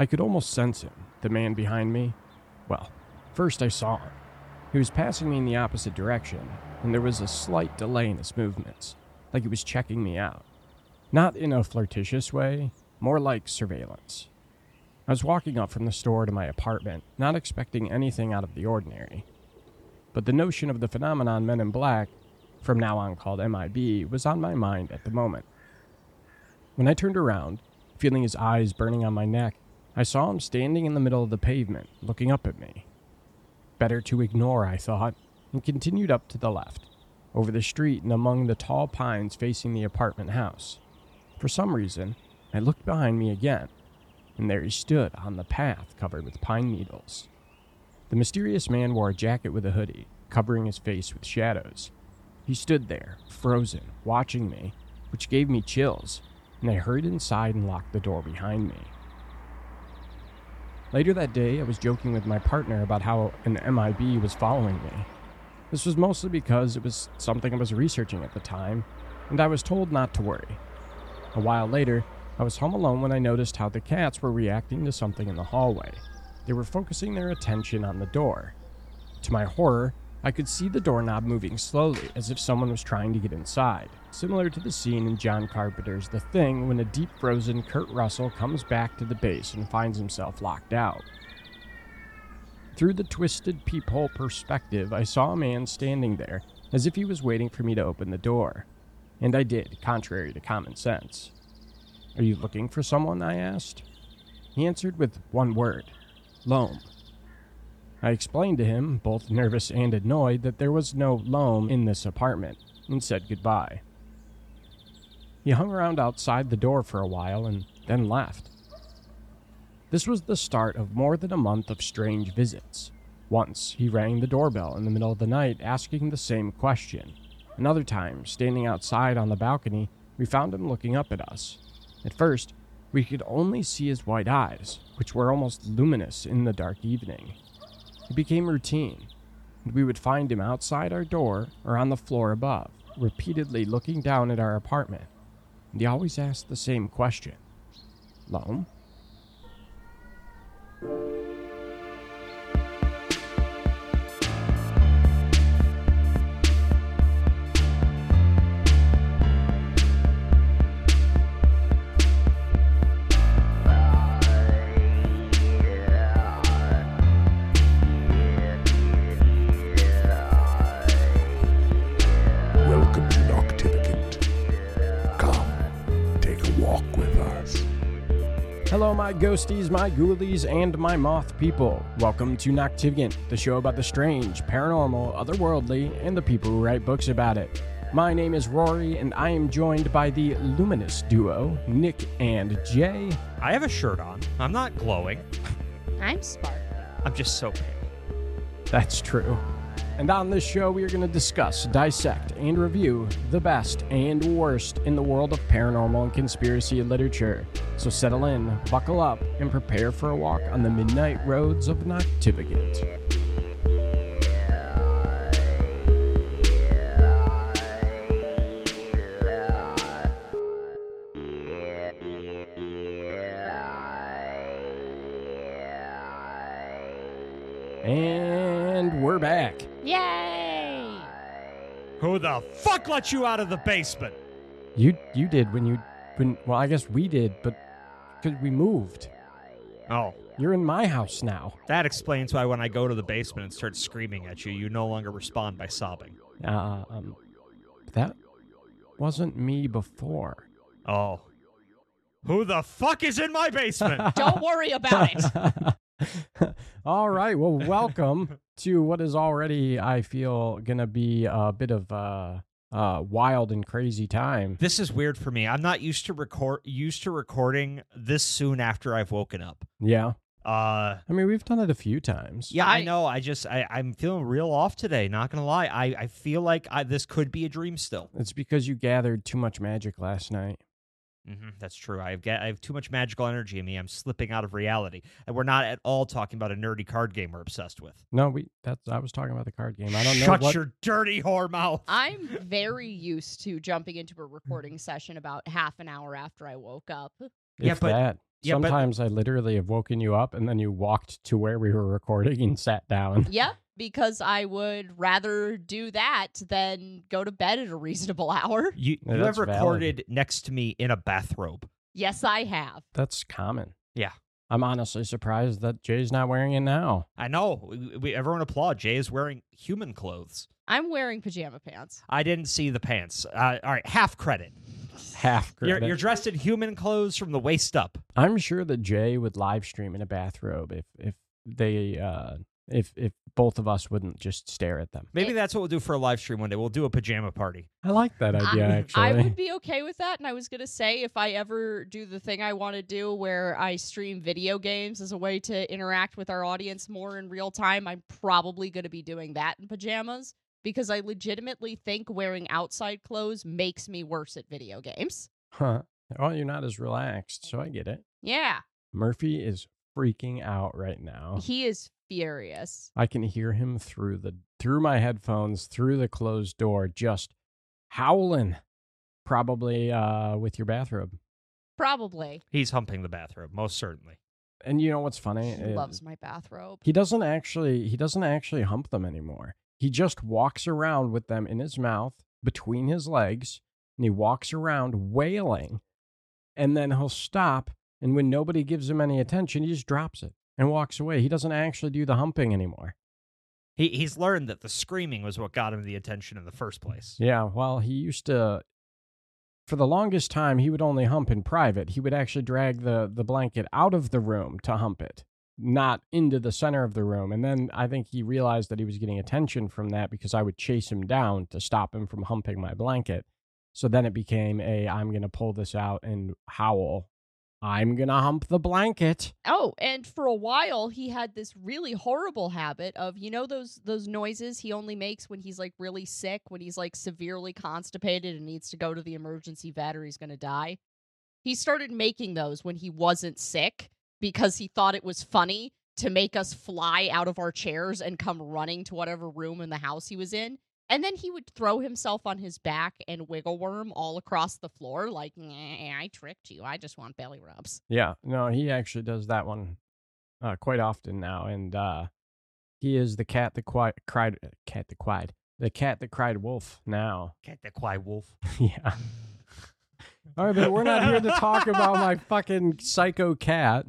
I could almost sense him, the man behind me. Well, first I saw him. He was passing me in the opposite direction, and there was a slight delay in his movements, like he was checking me out. Not in a flirtatious way, more like surveillance. I was walking up from the store to my apartment, not expecting anything out of the ordinary. But the notion of the phenomenon Men in Black, from now on called MIB, was on my mind at the moment. When I turned around, feeling his eyes burning on my neck, I saw him standing in the middle of the pavement, looking up at me. Better to ignore, I thought, and continued up to the left, over the street and among the tall pines facing the apartment house. For some reason, I looked behind me again, and there he stood on the path covered with pine needles. The mysterious man wore a jacket with a hoodie, covering his face with shadows. He stood there, frozen, watching me, which gave me chills, and I hurried inside and locked the door behind me. Later that day, I was joking with my partner about how an MIB was following me. This was mostly because it was something I was researching at the time, and I was told not to worry. A while later, I was home alone when I noticed how the cats were reacting to something in the hallway. They were focusing their attention on the door. To my horror, I could see the doorknob moving slowly, as if someone was trying to get inside, similar to the scene in John Carpenter's The Thing when a deep-frozen Kurt Russell comes back to the base and finds himself locked out. Through the twisted peephole perspective, I saw a man standing there, as if he was waiting for me to open the door. And I did, contrary to common sense. "Are you looking for someone?" I asked. He answered with one word, "Loam." I explained to him, both nervous and annoyed, that there was no loam in this apartment, and said goodbye. He hung around outside the door for a while and then left. This was the start of more than a month of strange visits. Once, he rang the doorbell in the middle of the night asking the same question. Another time, standing outside on the balcony, we found him looking up at us. At first, we could only see his white eyes, which were almost luminous in the dark evening. It became routine, and we would find him outside our door or on the floor above, repeatedly looking down at our apartment. And he always asked the same question, "Loam?" Hello my ghosties, my ghoulies, and my moth people. Welcome to Noctivagant, the show about the strange, paranormal, otherworldly, and the people who write books about it. My name is Rory, and I am joined by the luminous duo, Nick and Jay. I have a shirt on. I'm not glowing. I'm sparkling. I'm just so pale. That's true. And on this show, we are going to discuss, dissect, and review the best and worst in the world of paranormal and conspiracy literature. So settle in, buckle up, and prepare for a walk on the midnight roads of Noctivagant. And we're back. Yay! Who the fuck let you out of the basement? You did well, I guess we did, but because we moved. Oh. You're in my house now. That explains why when I go to the basement and start screaming at you, you no longer respond by sobbing. That wasn't me before. Oh. Who the fuck is in my basement? Don't worry about it. All right, well, welcome to what is already, I feel, gonna be a bit of a wild and crazy time. This is weird for me. I'm not used to recording this soon after I've woken up. Yeah. I mean, we've done it a few times. Yeah, I know. I'm feeling real off today, not gonna lie. I feel like this could be a dream still. It's because you gathered too much magic last night. Mm-hmm, that's true. I have too much magical energy in me. I'm slipping out of reality, and we're not at all talking about a nerdy card game we're obsessed with. No, I was talking about the card game. I don't know. Shut your dirty whore mouth. I'm very used to jumping into a recording session about half an hour after I woke up. Yeah, but that. Yeah, sometimes I literally have woken you up and then you walked to where we were recording and sat down. Yep, because I would rather do that than go to bed at a reasonable hour. You have recorded valid. Next to me in a bathrobe. Yes, I have. That's common. Yeah. I'm honestly surprised that Jay's not wearing it now. I know. Everyone applaud. Jay is wearing human clothes. I'm wearing pajama pants. I didn't see the pants. All right, half credit. Half credit. You're dressed in human clothes from the waist up. I'm sure that Jay would live stream in a bathrobe if both of us wouldn't just stare at them. Maybe that's what we'll do for a live stream one day. We'll do a pajama party. I like that idea, actually. I would be okay with that, and I was going to say, if I ever do the thing I want to do where I stream video games as a way to interact with our audience more in real time, I'm probably going to be doing that in pajamas, because I legitimately think wearing outside clothes makes me worse at video games. Huh. Well, you're not as relaxed, so I get it. Yeah. Murphy is freaking out right now. He is furious. I can hear him through my headphones, through the closed door, just howling. Probably with your bathrobe. Probably. He's humping the bathrobe, most certainly. And you know what's funny? He loves my bathrobe. He doesn't actually hump them anymore. He just walks around with them in his mouth, between his legs, and he walks around wailing. And then he'll stop, and when nobody gives him any attention, he just drops it and walks away. He doesn't actually do the humping anymore. He's learned that the screaming was what got him the attention in the first place. Yeah, well, he used to, for the longest time, he would only hump in private. He would actually drag the blanket out of the room to hump it, not into the center of the room. And then I think he realized that he was getting attention from that because I would chase him down to stop him from humping my blanket. So then it became I'm going to pull this out and howl. I'm going to hump the blanket. Oh, and for a while, he had this really horrible habit of, you know, those noises he only makes when he's, like, really sick, when he's, like, severely constipated and needs to go to the emergency vet or he's going to die. He started making those when he wasn't sick because he thought it was funny to make us fly out of our chairs and come running to whatever room in the house he was in. And then he would throw himself on his back and wiggle worm all across the floor like, I tricked you. I just want belly rubs. Yeah. No, he actually does that one quite often now. And he is the cat that cried. Cat that cried. The cat that cried wolf now. Cat that cried wolf. Yeah. All right, but we're not here to talk about my fucking psycho cat.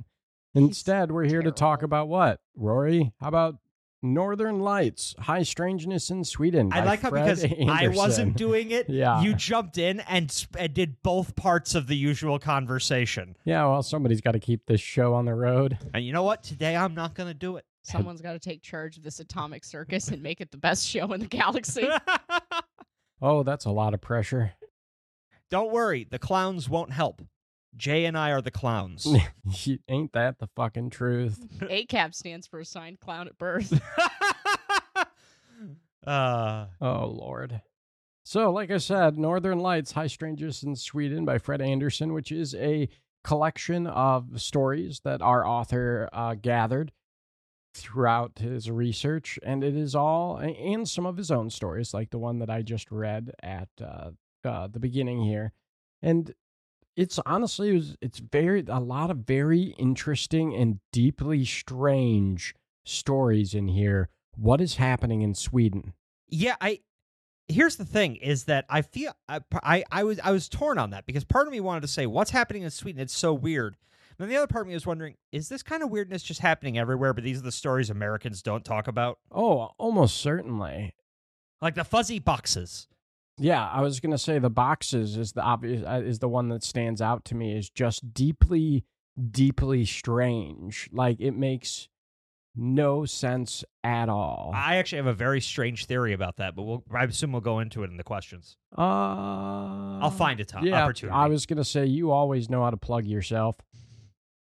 Instead, we're here to talk about what? Rory, how about Northern Lights: High Strangeness in Sweden? I like how, because Andersson. I wasn't doing it, yeah. You jumped in and did both parts of the usual conversation. Yeah, well, somebody's got to keep this show on the road. And you know what? Today, I'm not going to do it. Someone's got to take charge of this atomic circus and make it the best show in the galaxy. Oh, that's a lot of pressure. Don't worry. The clowns won't help. Jay and I are the clowns. Ain't that the fucking truth? ACAB stands for assigned clown at birth. Oh, Lord. So, like I said, Northern Lights: High Strangeness in Sweden by Fred Andersson, which is a collection of stories that our author gathered throughout his research. And it is all, and some of his own stories, like the one that I just read at the beginning here. And it's honestly, a lot of very interesting and deeply strange stories in here. What is happening in Sweden? Yeah, here's the thing is that I feel I was torn on that because part of me wanted to say, what's happening in Sweden? It's so weird. And then the other part of me was wondering, is this kind of weirdness just happening everywhere, but these are the stories Americans don't talk about? Oh, almost certainly. Like the fuzzy boxes. Yeah, I was going to say the boxes is the obvious, is the one that stands out to me, is just deeply, deeply strange. Like, it makes no sense at all. I actually have a very strange theory about that, but I assume we'll go into it in the questions. I'll find a time, yeah, opportunity. I was going to say, you always know how to plug yourself.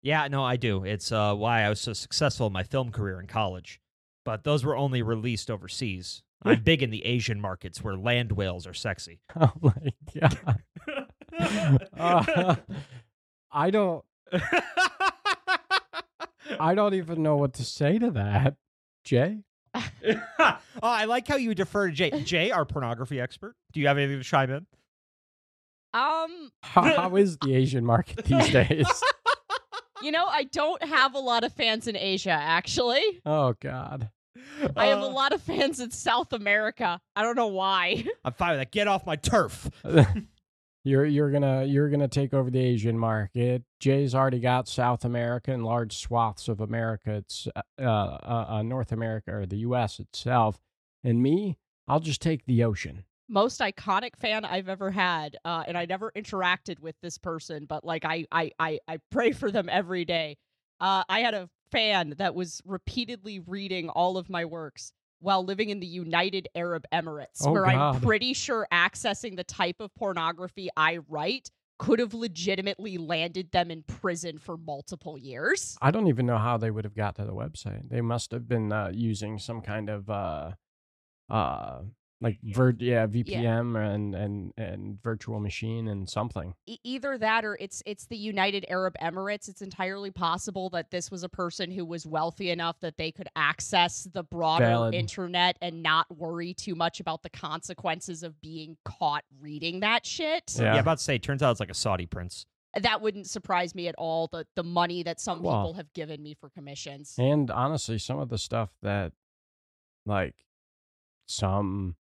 Yeah, no, I do. It's why I was so successful in my film career in college, but those were only released overseas. I'm big in the Asian markets where land whales are sexy. Oh, my God. I don't even know what to say to that. Jay? Oh, I like how you defer to Jay. Jay, our pornography expert. Do you have anything to chime in? How is the Asian market these days? You know, I don't have a lot of fans in Asia, actually. Oh, God. I have a lot of fans in South America. I don't know why. I'm fine with that. Get off my turf. You're gonna take over the Asian market. Jay's already got South America and large swaths of America. It's North America or the U.S. itself. And me, I'll just take the ocean. Most iconic fan I've ever had, and I never interacted with this person, but like I pray for them every day. I had a fan that was repeatedly reading all of my works while living in the United Arab Emirates, where God. I'm pretty sure accessing the type of pornography I write could have legitimately landed them in prison for multiple years. I don't even know how they would have got to the website. They must have been using some kind of... VPN and virtual machine and something. Either that or it's the United Arab Emirates. It's entirely possible that this was a person who was wealthy enough that they could access the broader internet and not worry too much about the consequences of being caught reading that shit. Yeah, I'm about to say, turns out it's like a Saudi prince. That wouldn't surprise me at all, the money that some people have given me for commissions. And honestly, some of the stuff that, some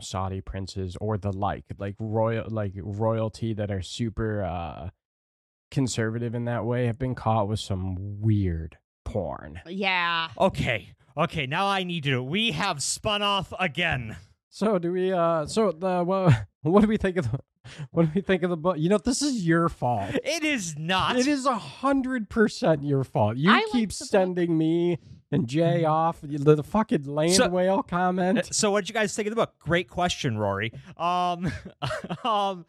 Saudi princes or the royalty that are super conservative in that way have been caught with some weird porn. Yeah. Okay. Now I need to. We have spun off again. So do we? What do we think of? What do we think of the book? You know, this is your fault. It is not. It is 100% your fault. You keep sending me. And Jay off the fucking land whale comment. So what did you guys think of the book? Great question, Rory. I thought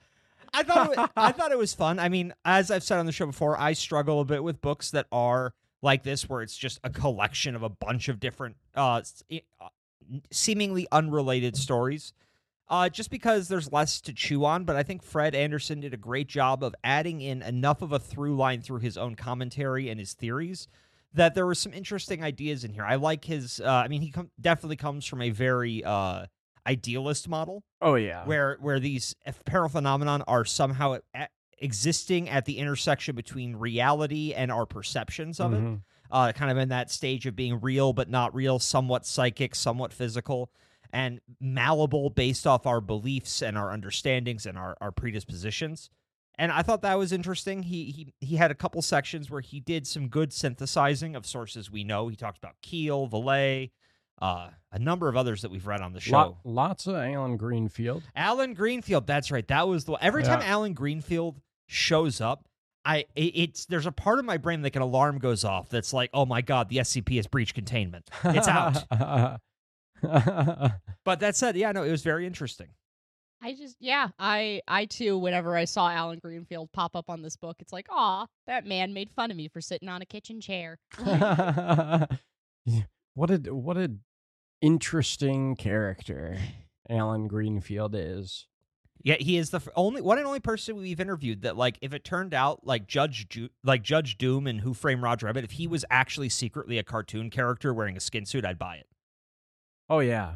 it was fun. I mean, as I've said on the show before, I struggle a bit with books that are like this, where it's just a collection of a bunch of different, seemingly unrelated stories, just because there's less to chew on. But I think Fred Andersson did a great job of adding in enough of a through line through his own commentary and his theories that there were some interesting ideas in here. I like his... he definitely comes from a very idealist model. Oh, yeah. Where these paraphenomena are somehow existing at the intersection between reality and our perceptions of it. Kind of in that stage of being real but not real, somewhat psychic, somewhat physical, and malleable based off our beliefs and our understandings and our predispositions. And I thought that was interesting. He had a couple sections where he did some good synthesizing of sources we know. He talked about Keel, Vallee, a number of others that we've read on the show. Lots of Alan Greenfield. Alan Greenfield, that's right. That was the every time Alan Greenfield shows up, it's there's a part of my brain that an alarm goes off that's like, oh my God, the SCP has breached containment. It's out. But that said, it was very interesting. I too, whenever I saw Alan Greenfield pop up on this book, it's like, aw, that man made fun of me for sitting on a kitchen chair. What a interesting character Alan Greenfield is. Yeah, he is the only person we've interviewed that, like, if it turned out like Judge Doom and Who Framed Roger Rabbit, if he was actually secretly a cartoon character wearing a skin suit, I'd buy it. Oh yeah.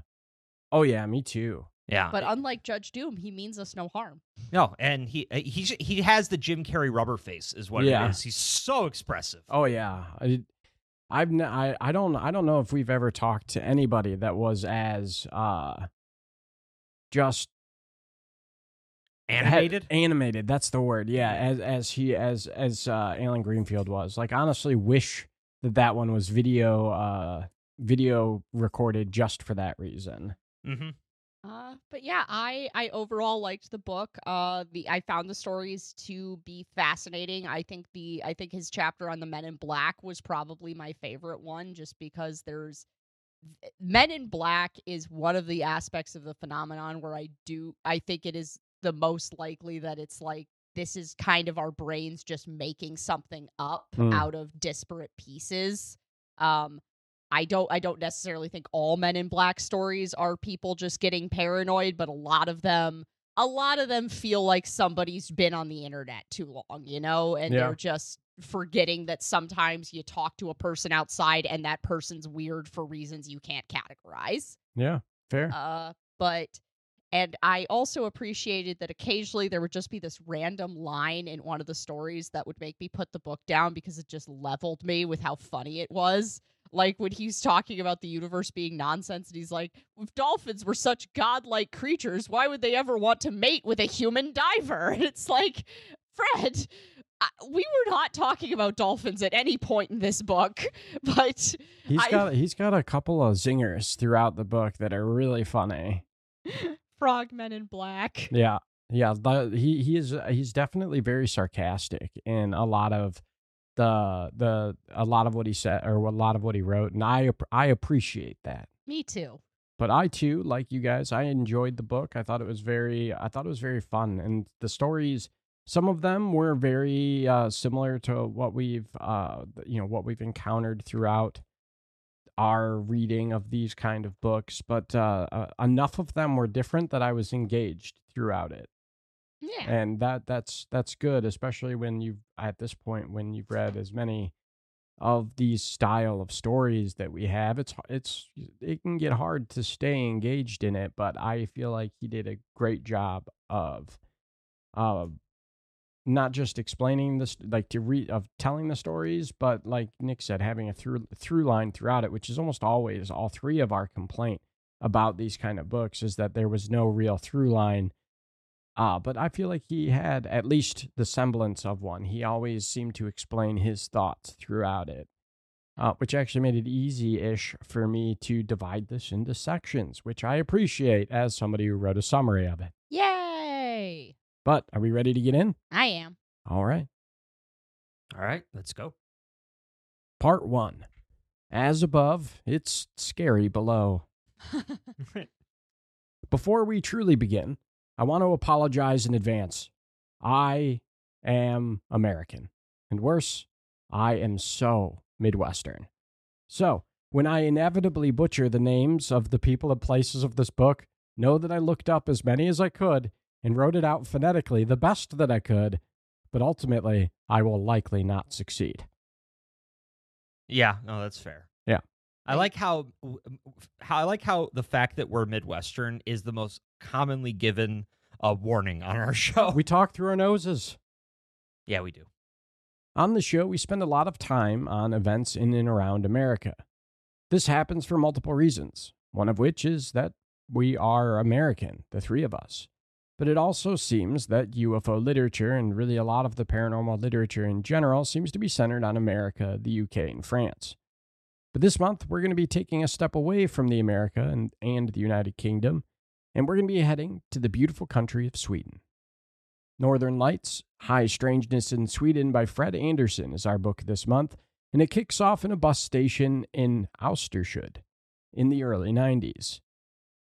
Oh yeah, me too. Yeah, but unlike Judge Doom, he means us no harm. No, and he has the Jim Carrey rubber face, is what it is. He's so expressive. Oh yeah, I don't know if we've ever talked to anybody that was as just animated. Animated, that's the word. Yeah, as Alan Greenfield was. Like, honestly, wish that one was video recorded just for that reason. Mm-hmm. I overall liked the book. I found the stories to be fascinating. I think his chapter on the Men in Black was probably my favorite one, just because there's Men in Black is one of the aspects of the phenomenon where I think it is the most likely that it's like, this is kind of our brains just making something up out of disparate pieces. I don't necessarily think all Men in Black stories are people just getting paranoid, but a lot of them feel like somebody's been on the internet too long, and they're just forgetting that sometimes you talk to a person outside and that person's weird for reasons you can't categorize. Yeah, fair. But And I also appreciated that occasionally there would just be this random line in one of the stories that would make me put the book down because it just leveled me with how funny it was. Like when he's talking about the universe being nonsense and he's like, if dolphins were such godlike creatures, why would they ever want to mate with a human diver? And it's like, Fred, we were not talking about dolphins at any point in this book, but he's got a couple of zingers throughout the book that are really funny. Frog Men in Black. Yeah. Yeah. He's definitely very sarcastic in a lot of what he said or a lot of what he wrote. And I appreciate that. Me too. But I too, like you guys, I enjoyed the book. I thought it was very fun. And the stories, some of them were very similar to what we've encountered throughout our reading of these kind of books, but enough of them were different that I was engaged throughout it. Yeah, and that's good, especially when you've read as many of these style of stories that we have. It can get hard to stay engaged in it, but I feel like he did a great job of not just explaining this, telling the stories, but like Nick said, having a through line throughout it, which is almost always all three of our complaint about these kind of books is that there was no real through line. But I feel like he had at least the semblance of one. He always seemed to explain his thoughts throughout it, which actually made it easy-ish for me to divide this into sections, which I appreciate as somebody who wrote a summary of it. Yay! But are we ready to get in? I am. All right. All right, let's go. Part 1. As above, it's scary below. Before we truly begin, I want to apologize in advance. I am American. And worse, I am so Midwestern. So, when I inevitably butcher the names of the people and places of this book, know that I looked up as many as I could and wrote it out phonetically the best that I could, but ultimately, I will likely not succeed. Yeah, no, that's fair. Yeah. I like how the fact that we're Midwestern is the most commonly given warning on our show. We talk through our noses. Yeah, we do. On the show, we spend a lot of time on events in and around America. This happens for multiple reasons, one of which is that we are American, the three of us. But it also seems that UFO literature, and really a lot of the paranormal literature in general, seems to be centered on America, the UK, and France. But this month, we're going to be taking a step away from the America and the United Kingdom, and we're going to be heading to the beautiful country of Sweden. Northern Lights: High Strangeness in Sweden by Fred Andersson is our book this month, and it kicks off in a bus station in Östersund in the early 90s.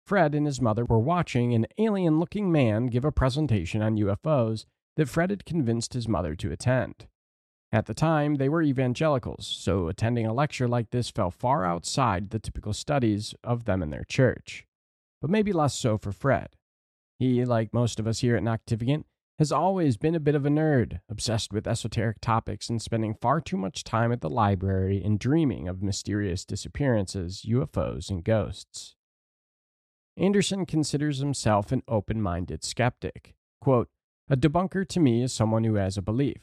Fred and his mother were watching an alien-looking man give a presentation on UFOs that Fred had convinced his mother to attend. At the time, they were evangelicals, so attending a lecture like this fell far outside the typical studies of them in their church. But maybe less so for Fred. He, like most of us here at Noctivagant, has always been a bit of a nerd, obsessed with esoteric topics and spending far too much time at the library and dreaming of mysterious disappearances, UFOs, and ghosts. Andersson considers himself an open-minded skeptic. Quote, "A debunker to me is someone who has a belief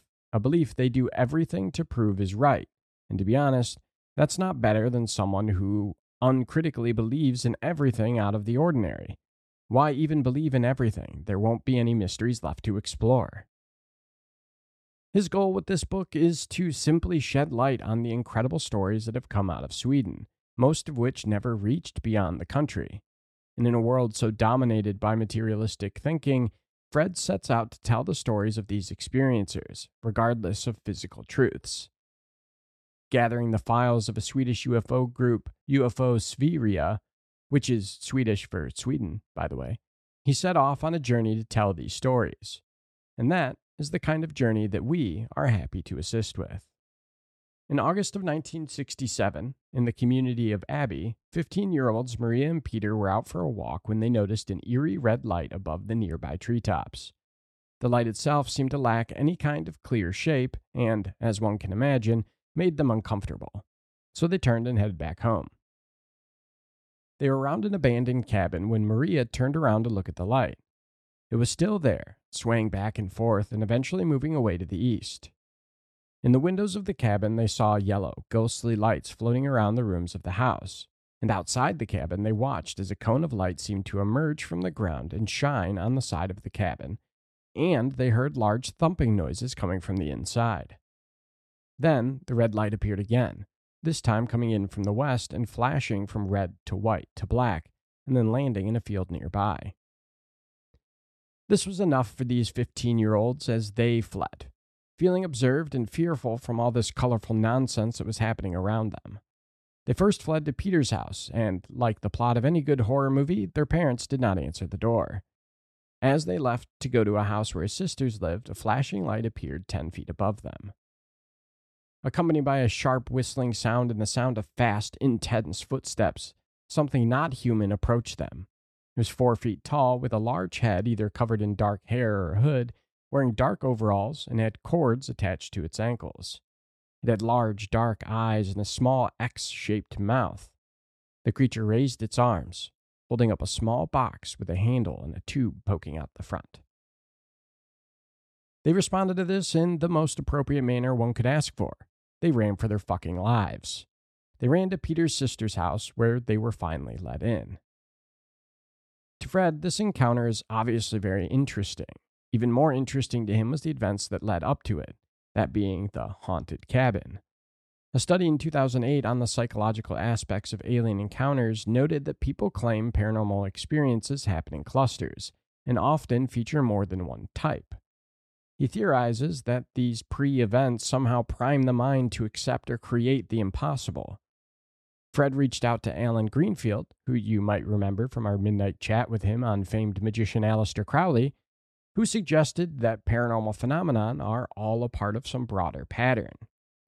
they do everything to prove is right. And to be honest, that's not better than someone who uncritically believes in everything out of the ordinary. Why even believe in everything? There won't be any mysteries left to explore." His goal with this book is to simply shed light on the incredible stories that have come out of Sweden, most of which never reached beyond the country. And in a world so dominated by materialistic thinking, Fred sets out to tell the stories of these experiencers, regardless of physical truths. Gathering the files of a Swedish UFO group, UFO Sverige, which is Swedish for Sweden, by the way, he set off on a journey to tell these stories. And that is the kind of journey that we are happy to assist with. In August of 1967, in the community of Abbey, 15-year-olds Maria and Peter were out for a walk when they noticed an eerie red light above the nearby treetops. The light itself seemed to lack any kind of clear shape and, as one can imagine, made them uncomfortable. So they turned and headed back home. They were around an abandoned cabin when Maria turned around to look at the light. It was still there, swaying back and forth and eventually moving away to the east. In the windows of the cabin, they saw yellow, ghostly lights floating around the rooms of the house, and outside the cabin, they watched as a cone of light seemed to emerge from the ground and shine on the side of the cabin, and they heard large thumping noises coming from the inside. Then, the red light appeared again, this time coming in from the west and flashing from red to white to black, and then landing in a field nearby. This was enough for these 15-year-olds as they fled, feeling observed and fearful from all this colorful nonsense that was happening around them. They first fled to Peter's house, and, like the plot of any good horror movie, their parents did not answer the door. As they left to go to a house where his sisters lived, a flashing light appeared 10 feet above them, accompanied by a sharp whistling sound and the sound of fast, intense footsteps. Something not human approached them. It was 4 feet tall, with a large head either covered in dark hair or a hood, wearing dark overalls, and had cords attached to its ankles. It had large, dark eyes and a small X-shaped mouth. The creature raised its arms, holding up a small box with a handle and a tube poking out the front. They responded to this in the most appropriate manner one could ask for. They ran for their fucking lives. They ran to Peter's sister's house, where they were finally let in. To Fred, this encounter is obviously very interesting. Even more interesting to him was the events that led up to it, that being the haunted cabin. A study in 2008 on the psychological aspects of alien encounters noted that people claim paranormal experiences happen in clusters, and often feature more than one type. He theorizes that these pre-events somehow prime the mind to accept or create the impossible. Fred reached out to Alan Greenfield, who you might remember from our midnight chat with him on famed magician Alistair Crowley, who suggested that paranormal phenomenon are all a part of some broader pattern.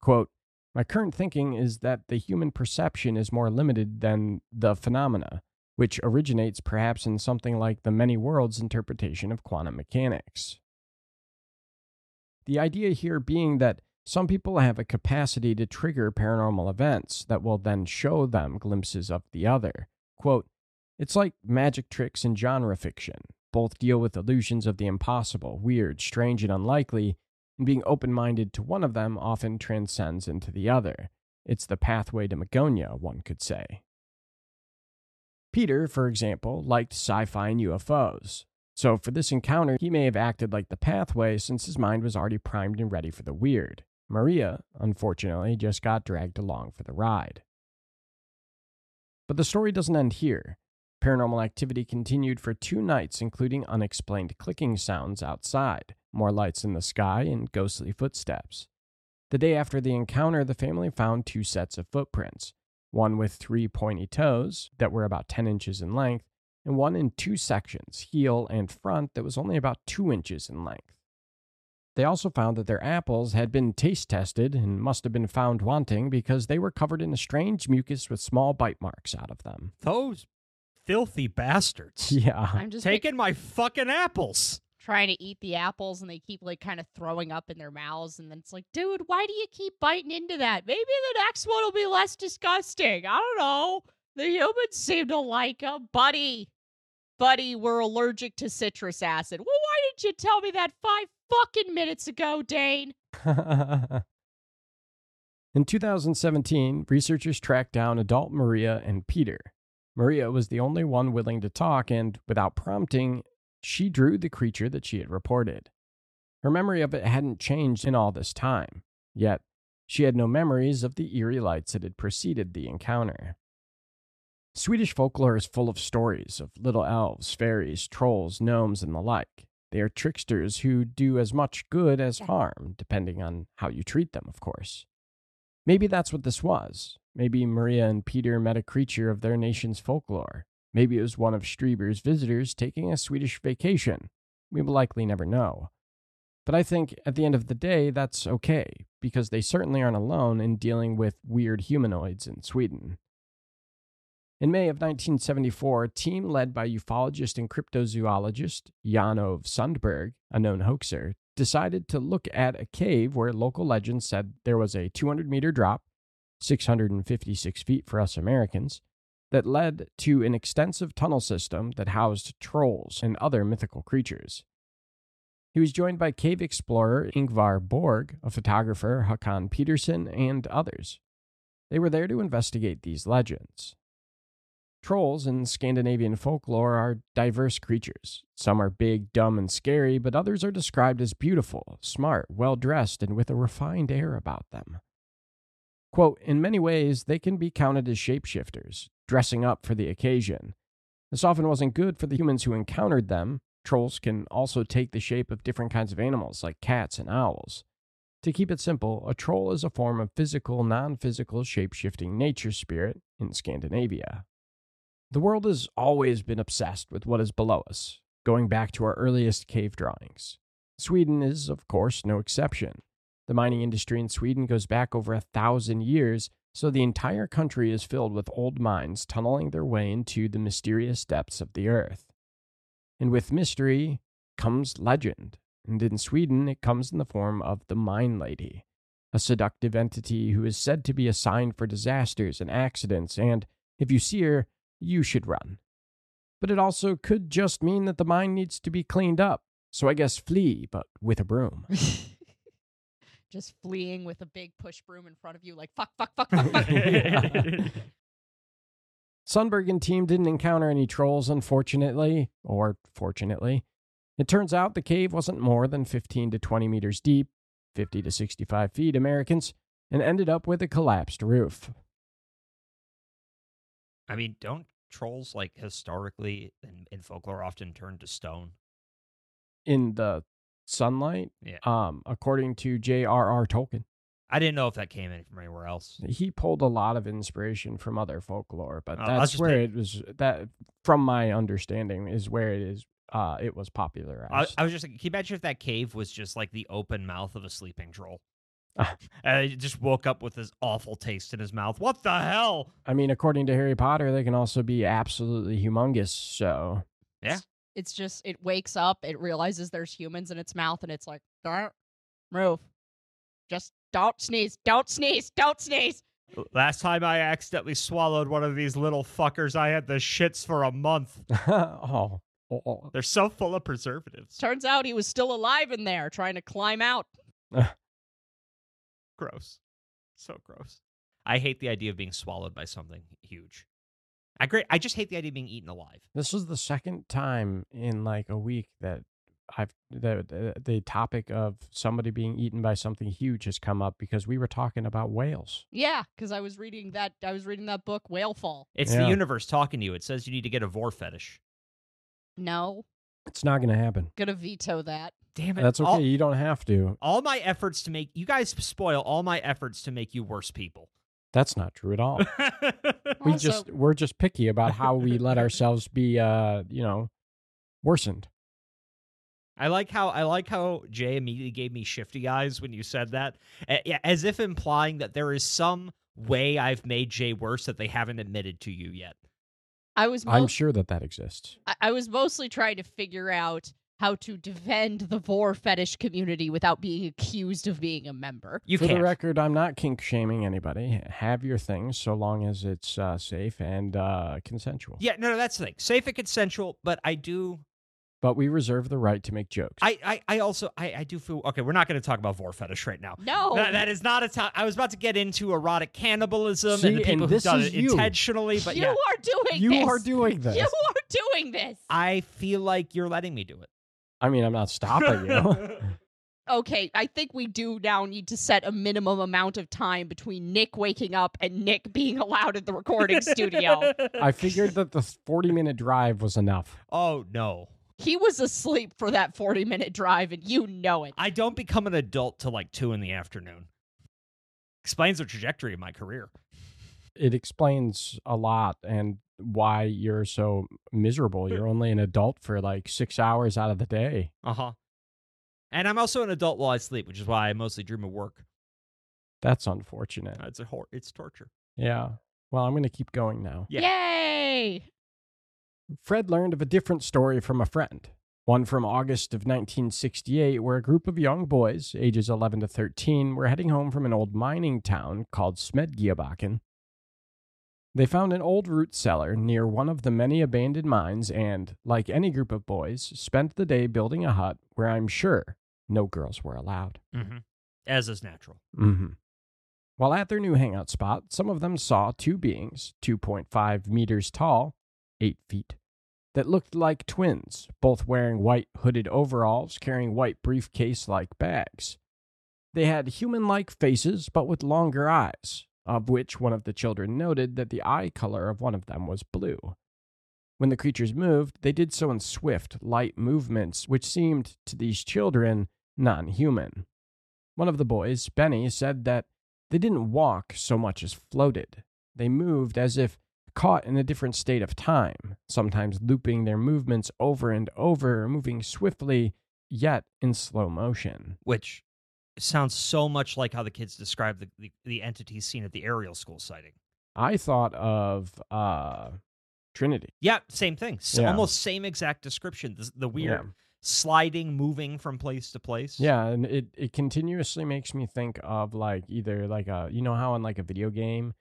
Quote, "My current thinking is that the human perception is more limited than the phenomena, which originates perhaps in something like the many worlds interpretation of quantum mechanics." The idea here being that some people have a capacity to trigger paranormal events that will then show them glimpses of the other. Quote, "It's like magic tricks in genre fiction. Both deal with illusions of the impossible, weird, strange, and unlikely, and being open-minded to one of them often transcends into the other. It's the pathway to Magonia, one could say." Peter, for example, liked sci-fi and UFOs, so for this encounter, he may have acted like the pathway since his mind was already primed and ready for the weird. Maria, unfortunately, just got dragged along for the ride. But the story doesn't end here. Paranormal activity continued for 2 nights, including unexplained clicking sounds outside, more lights in the sky, and ghostly footsteps. The day after the encounter, the family found 2 sets of footprints, one with 3 pointy toes that were about 10 inches in length, and one in 2 sections, heel and front, that was only about 2 inches in length. They also found that their apples had been taste-tested and must have been found wanting because they were covered in a strange mucus with small bite marks out of them. Those filthy bastards. Yeah. I'm just taking my fucking apples. Trying to eat the apples, and they keep like kind of throwing up in their mouths, and then it's like, dude, why do you keep biting into that? Maybe the next one will be less disgusting. I don't know. The humans seem to like them. Buddy, we're allergic to citrus acid. Well, why didn't you tell me that 5 fucking minutes ago, Dane? In 2017, researchers tracked down adult Maria and Peter. Maria was the only one willing to talk, and without prompting, she drew the creature that she had reported. Her memory of it hadn't changed in all this time, yet she had no memories of the eerie lights that had preceded the encounter. Swedish folklore is full of stories of little elves, fairies, trolls, gnomes, and the like. They are tricksters who do as much good as harm, depending on how you treat them, of course. Maybe that's what this was. Maybe Maria and Peter met a creature of their nation's folklore. Maybe it was one of Strieber's visitors taking a Swedish vacation. We will likely never know. But I think, at the end of the day, that's okay, because they certainly aren't alone in dealing with weird humanoids in Sweden. In May of 1974, a team led by ufologist and cryptozoologist Jan Ove Sundberg, a known hoaxer, decided to look at a cave where local legends said there was a 200-meter drop, 656 feet for us Americans, that led to an extensive tunnel system that housed trolls and other mythical creatures. He was joined by cave explorer Ingvar Borg, a photographer Hakan Peterson, and others. They were there to investigate these legends. Trolls in Scandinavian folklore are diverse creatures. Some are big, dumb, and scary, but others are described as beautiful, smart, well-dressed, and with a refined air about them. Quote, "In many ways, they can be counted as shapeshifters, dressing up for the occasion. This often wasn't good for the humans who encountered them. Trolls can also take the shape of different kinds of animals, like cats and owls. To keep it simple, a troll is a form of physical, non-physical, shape-shifting nature spirit in Scandinavia. The world has always been obsessed with what is below us, going back to our earliest cave drawings. Sweden is, of course, no exception. The mining industry in Sweden goes back over 1,000 years, so the entire country is filled with old mines tunneling their way into the mysterious depths of the earth. And with mystery comes legend, and in Sweden it comes in the form of the Mine Lady, a seductive entity who is said to be a sign for disasters and accidents, and if you see her, you should run. But it also could just mean that the mine needs to be cleaned up, so I guess flee, but with a broom." Just fleeing with a big push broom in front of you, like, fuck, fuck, fuck, fuck, fuck. Sundberg and team didn't encounter any trolls, unfortunately, or fortunately. It turns out the cave wasn't more than 15 to 20 meters deep, 50 to 65 feet Americans, and ended up with a collapsed roof. I mean, don't trolls, like, historically in folklore often turn to stone? In the sunlight? Yeah. According to J.R.R. Tolkien. I didn't know if that came in from anywhere else. He pulled a lot of inspiration from other folklore, but that's where it was. That, from my understanding, is where it is. It was popularized. I was just like, can you imagine if that cave was just like the open mouth of a sleeping troll? He just woke up with this awful taste in his mouth. What the hell? I mean, according to Harry Potter, they can also be absolutely humongous. So yeah, it's just, it wakes up, it realizes there's humans in its mouth, and it's like, don't move, just. Don't sneeze. Don't sneeze. Don't sneeze. Last time I accidentally swallowed one of these little fuckers, I had the shits for a month. Oh. They're so full of preservatives. Turns out he was still alive in there, trying to climb out. Gross. So gross. I hate the idea of being swallowed by something huge. I just hate the idea of being eaten alive. This was the second time in like a week that the topic of somebody being eaten by something huge has come up, because we were talking about whales. Yeah, because I was reading that book, Whalefall. It's the universe talking to you. It says you need to get a vor fetish. No, it's not going to happen. Gonna veto that. Damn it. That's okay. You don't have to. All my efforts to make you guys spoil all my efforts to make you worse people. That's not true at all. We're just picky about how we let ourselves be, worsened. I like how Jay immediately gave me shifty eyes when you said that, as if implying that there is some way I've made Jay worse that they haven't admitted to you yet. I'm sure that exists. I was mostly trying to figure out how to defend the vor fetish community without being accused of being a member. For the record, I'm not kink shaming anybody. Have your thing so long as it's safe and consensual. Yeah, no, that's the thing. Safe and consensual, but I do... But we reserve the right to make jokes. I also do feel... Okay, we're not going to talk about vor fetish right now. No. That is not a time... I was about to get into erotic cannibalism. See, and the people who've done it intentionally, but You are doing this. I feel like you're letting me do it. I mean, I'm not stopping you. Okay, I think we do now need to set a minimum amount of time between Nick waking up and Nick being allowed in the recording studio. I figured that the 40-minute drive was enough. Oh, no. He was asleep for that 40-minute drive, and you know it. I don't become an adult till like 2 in the afternoon. Explains the trajectory of my career. It explains a lot and why you're so miserable. You're only an adult for like 6 hours out of the day. Uh-huh. And I'm also an adult while I sleep, which is why I mostly dream of work. That's unfortunate. It's torture. Yeah. Well, I'm going to keep going now. Yeah. Yay! Fred learned of a different story from a friend, one from August of 1968, where a group of young boys, ages 11 to 13, were heading home from an old mining town called Smedgijabakken. They found an old root cellar near one of the many abandoned mines and, like any group of boys, spent the day building a hut where I'm sure no girls were allowed. Mm-hmm. As is natural. Mm-hmm. While at their new hangout spot, some of them saw two beings, 2.5 meters tall, 8 feet, that looked like twins, both wearing white hooded overalls, carrying white briefcase-like bags. They had human-like faces, but with longer eyes, of which one of the children noted that the eye color of one of them was blue. When the creatures moved, they did so in swift, light movements, which seemed, to these children, non-human. One of the boys, Benny, said that they didn't walk so much as floated. They moved as if caught in a different state of time, sometimes looping their movements over and over, moving swiftly, yet in slow motion. Which sounds so much like how the kids describe the entities seen at the aerial school sighting. I thought of Trinity. Yeah, same thing. So yeah. Almost same exact description. The weird... Yeah. Sliding, moving from place to place. Yeah, and it continuously makes me think of like either like a, you know how in like a video game,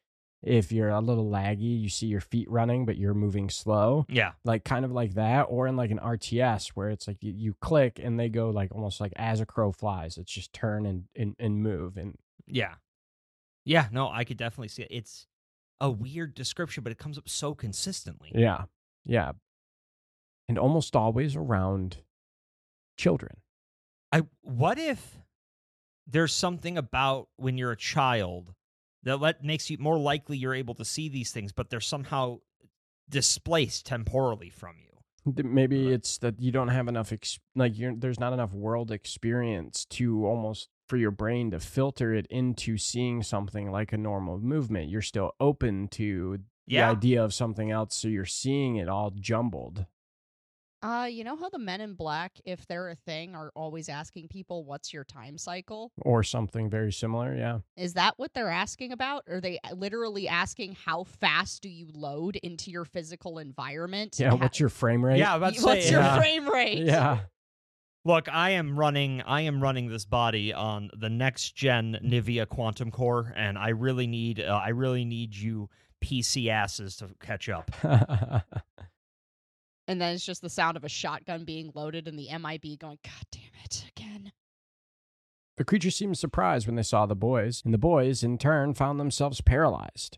if you're a little laggy, you see your feet running, but you're moving slow. Yeah. Like kind of like that, or in like an RTS where it's like you click and they go like almost like as a crow flies. It's just turn and move. And yeah. Yeah, no, I could definitely see it. It's a weird description, but it comes up so consistently. Yeah. Yeah. And almost always around children. What if there's something about when you're a child that makes you more likely you're able to see these things, but they're somehow displaced temporally from you? Maybe it's that you don't have enough, there's not enough world experience to almost for your brain to filter it into seeing something like a normal movement. You're still open to the idea of something else, so you're seeing it all jumbled. You know how the Men in Black, if they're a thing, are always asking people, what's your time cycle? Or something very similar, yeah. Is that what they're asking about? Are they literally asking how fast do you load into your physical environment? Yeah, what's your frame rate? Yeah, what's your frame rate? Yeah. Look, I am running this body on the next gen Nivea Quantum Core, and I really need you PC asses to catch up. And then it's just the sound of a shotgun being loaded and the MIB going, God damn it, again. The creatures seemed surprised when they saw the boys, and the boys, in turn, found themselves paralyzed.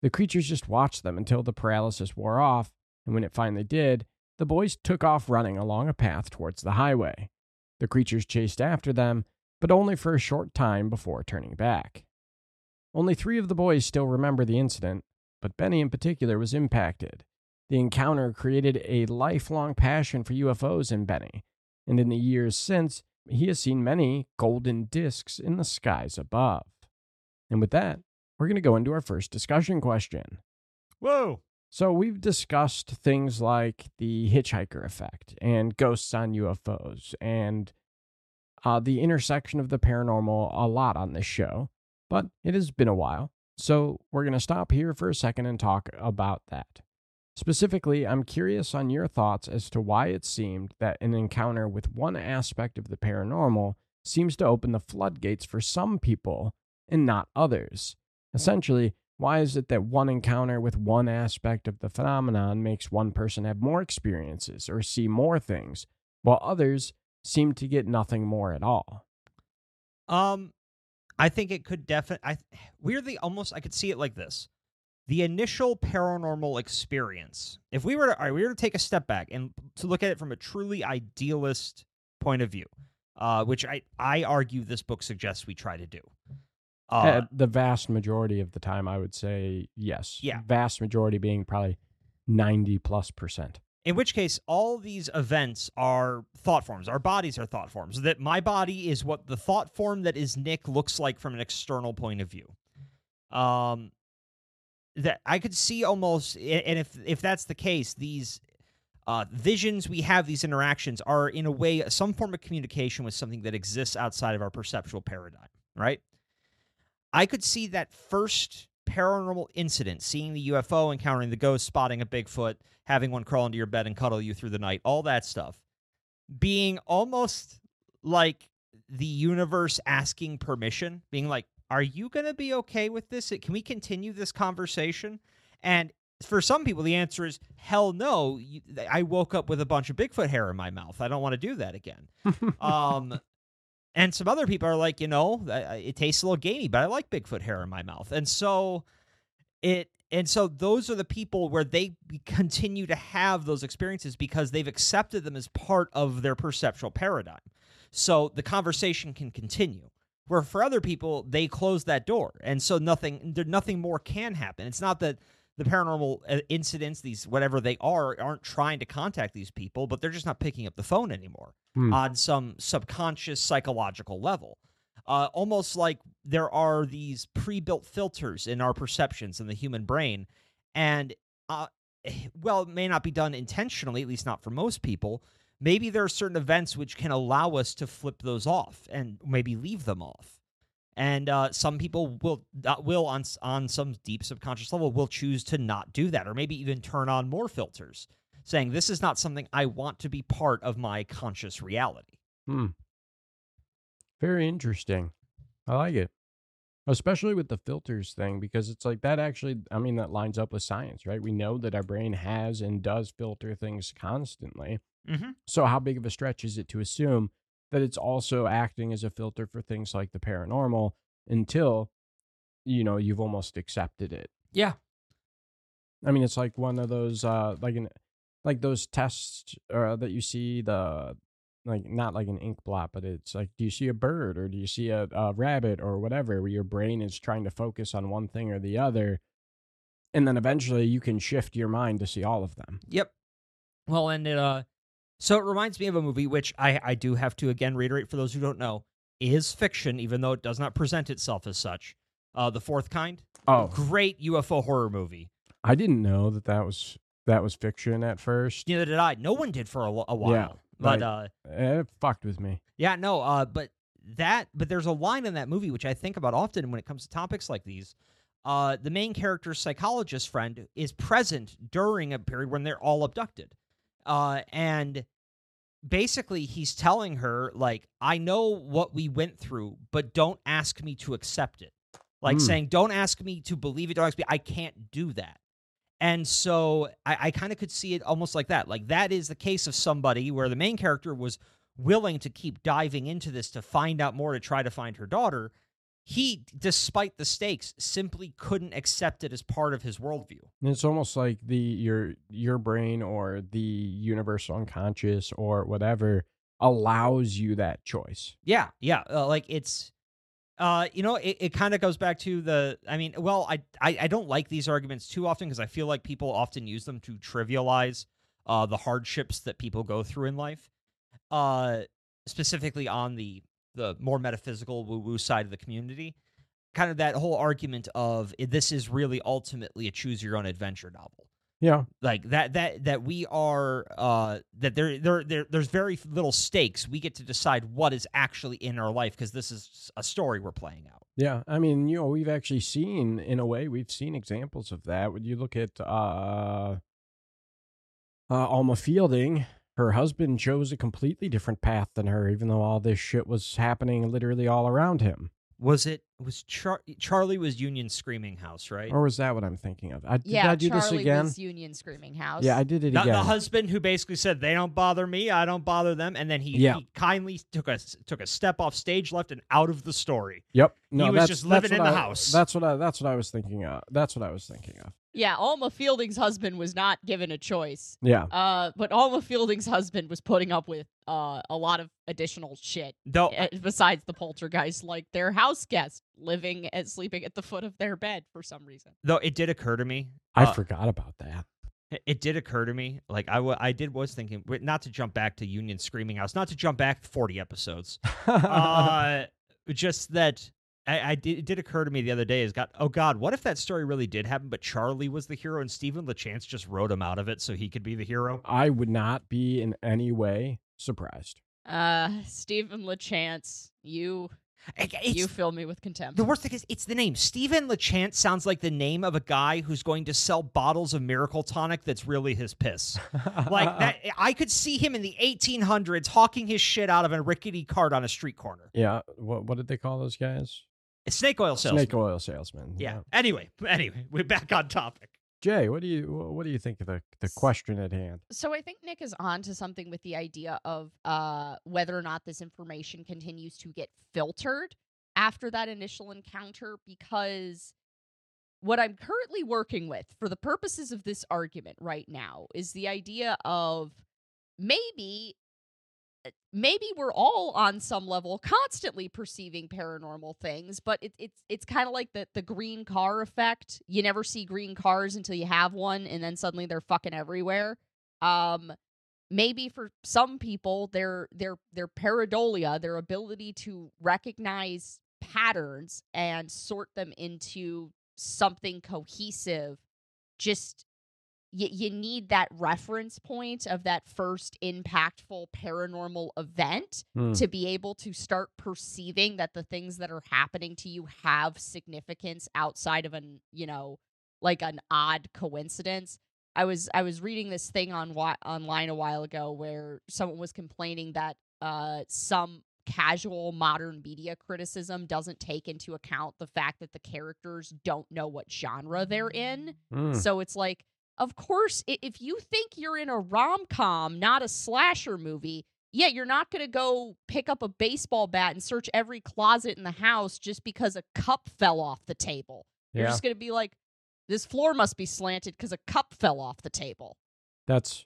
The creatures just watched them until the paralysis wore off, and when it finally did, the boys took off running along a path towards the highway. The creatures chased after them, but only for a short time before turning back. Only 3 of the boys still remember the incident, but Benny in particular was impacted. The encounter created a lifelong passion for UFOs in Benny, and in the years since, he has seen many golden discs in the skies above. And with that, we're going to go into our first discussion question. Whoa! So we've discussed things like the hitchhiker effect, and ghosts on UFOs, and the intersection of the paranormal a lot on this show, but it has been a while, so we're going to stop here for a second and talk about that. Specifically, I'm curious on your thoughts as to why it seemed that an encounter with one aspect of the paranormal seems to open the floodgates for some people and not others. Essentially, why is it that one encounter with one aspect of the phenomenon makes one person have more experiences or see more things, while others seem to get nothing more at all? I think it could definitely... Weirdly, almost, I could see it like this. The initial paranormal experience, if we were to take a step back and to look at it from a truly idealist point of view, which I argue this book suggests we try to do. The vast majority of the time, I would say yes. Yeah. Vast majority being probably 90+%. In which case, all these events are thought forms. Our bodies are thought forms. That my body is what the thought form that is Nick looks like from an external point of view. That I could see almost, and if that's the case, these visions we have, these interactions, are in a way some form of communication with something that exists outside of our perceptual paradigm, right? I could see that first paranormal incident, seeing the UFO, encountering the ghost, spotting a Bigfoot, having one crawl into your bed and cuddle you through the night, all that stuff, being almost like the universe asking permission, being like, are you going to be okay with this? Can we continue this conversation? And for some people, the answer is, hell no. I woke up with a bunch of Bigfoot hair in my mouth. I don't want to do that again. And some other people are like, you know, it tastes a little gamey, but I like Bigfoot hair in my mouth. And so those are the people where they continue to have those experiences because they've accepted them as part of their perceptual paradigm. So the conversation can continue. Where for other people, they close that door. And so nothing more can happen. It's not that the paranormal incidents, these whatever they are, aren't trying to contact these people, but they're just not picking up the phone anymore on some subconscious psychological level. Almost like there are these pre-built filters in our perceptions in the human brain. And, well, it may not be done intentionally, at least not for most people. Maybe there are certain events which can allow us to flip those off and maybe leave them off. And some people will on some deep subconscious level, will choose to not do that, or maybe even turn on more filters, saying, this is not something I want to be part of my conscious reality. Very interesting. I like it. Especially with the filters thing, because it's like that actually, I mean, that lines up with science, right? We know that our brain has and does filter things constantly. So how big of a stretch is it to assume that it's also acting as a filter for things like the paranormal until, you know, you've almost accepted it? Yeah. I mean, it's like one of those, like those tests that you see the, like, not like an ink blot, but it's like, do you see a bird or do you see a rabbit or whatever, where your brain is trying to focus on one thing or the other. And then eventually you can shift your mind to see all of them. Yep. Well, and so it reminds me of a movie, which I do have to, again, reiterate for those who don't know, is fiction, even though it does not present itself as such. The Fourth Kind. Oh. Great UFO horror movie. I didn't know that that was fiction at first. Neither did I. No one did for a while. Yeah. But it fucked with me. Yeah, no, but there's a line in that movie which I think about often when it comes to topics like these. The main character's psychologist friend is present during a period when they're all abducted. And basically he's telling her, like, I know what we went through, but don't ask me to accept it. Like saying, don't ask me to believe it, don't ask me, I can't do that. And so I kind of could see it almost like that. Like, that is the case of somebody where the main character was willing to keep diving into this to find out more, to try to find her daughter. He, despite the stakes, simply couldn't accept it as part of his worldview. And it's almost like your brain or the universal unconscious or whatever allows you that choice. Yeah, yeah. Like, it's... you know, it kind of goes back to the, I mean, well, I don't like these arguments too often because I feel like people often use them to trivialize the hardships that people go through in life, specifically on the more metaphysical woo-woo side of the community. Kind of that whole argument of this is really ultimately a choose-your-own-adventure novel. Yeah, like that we are that there's very little stakes. We get to decide what is actually in our life because this is a story we're playing out. Yeah, I mean, you know, we've actually seen, in a way, we've seen examples of that. When you look at Alma Fielding, her husband chose a completely different path than her, even though all this shit was happening literally all around him. Charlie was Union Screaming House, right? Or was that what I'm thinking of? Charlie was Union Screaming House. Yeah, I did it again. The husband who basically said, they don't bother me, I don't bother them, and then he kindly took a step off stage left and out of the story. Yep. No, he was just living in the house. That's what I was thinking of. That's what I was thinking of. Yeah, Alma Fielding's husband was not given a choice. Yeah. But Alma Fielding's husband was putting up with a lot of additional shit besides the poltergeist, like their house guest living and sleeping at the foot of their bed for some reason. Though it did occur to me. I forgot about that. It did occur to me. Like, I was thinking, not to jump back to Union Screaming House, not to jump back 40 episodes. Just that... it did occur to me the other day what if that story really did happen, but Charlie was the hero and Stephen LeChance just wrote him out of it so he could be the hero? I would not be in any way surprised. Stephen LeChance, you fill me with contempt. The worst thing is, it's the name. Stephen LeChance sounds like the name of a guy who's going to sell bottles of Miracle Tonic that's really his piss. Like, that, I could see him in the 1800s hawking his shit out of a rickety cart on a street corner. Yeah, what did they call those guys? Snake oil salesman. Yeah. Anyway, we're back on topic. Jay, what do you think of the question at hand? So I think Nick is on to something with the idea of whether or not this information continues to get filtered after that initial encounter, because what I'm currently working with for the purposes of this argument right now is the idea of maybe we're all on some level constantly perceiving paranormal things, but it's kind of like the green car effect. You never see green cars until you have one, and then suddenly they're fucking everywhere. Maybe for some people, their pareidolia, their ability to recognize patterns and sort them into something cohesive, just you need that reference point of that first impactful paranormal event to be able to start perceiving that the things that are happening to you have significance outside of an odd coincidence. I was reading this thing online a while ago where someone was complaining that some casual modern media criticism doesn't take into account the fact that the characters don't know what genre they're in. So it's like, of course, if you think you're in a rom-com, not a slasher movie, yeah, you're not going to go pick up a baseball bat and search every closet in the house just because a cup fell off the table. Yeah. You're just going to be like, this floor must be slanted because a cup fell off the table. That's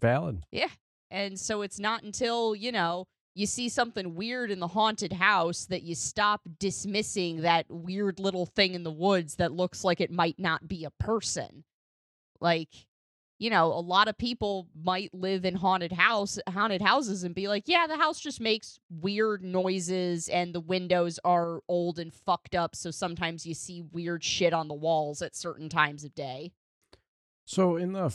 valid. Yeah. And so it's not until, you see something weird in the haunted house that you stop dismissing that weird little thing in the woods that looks like it might not be a person. Like, a lot of people might live in haunted houses and be like, yeah, the house just makes weird noises and the windows are old and fucked up, so sometimes you see weird shit on the walls at certain times of day. So in the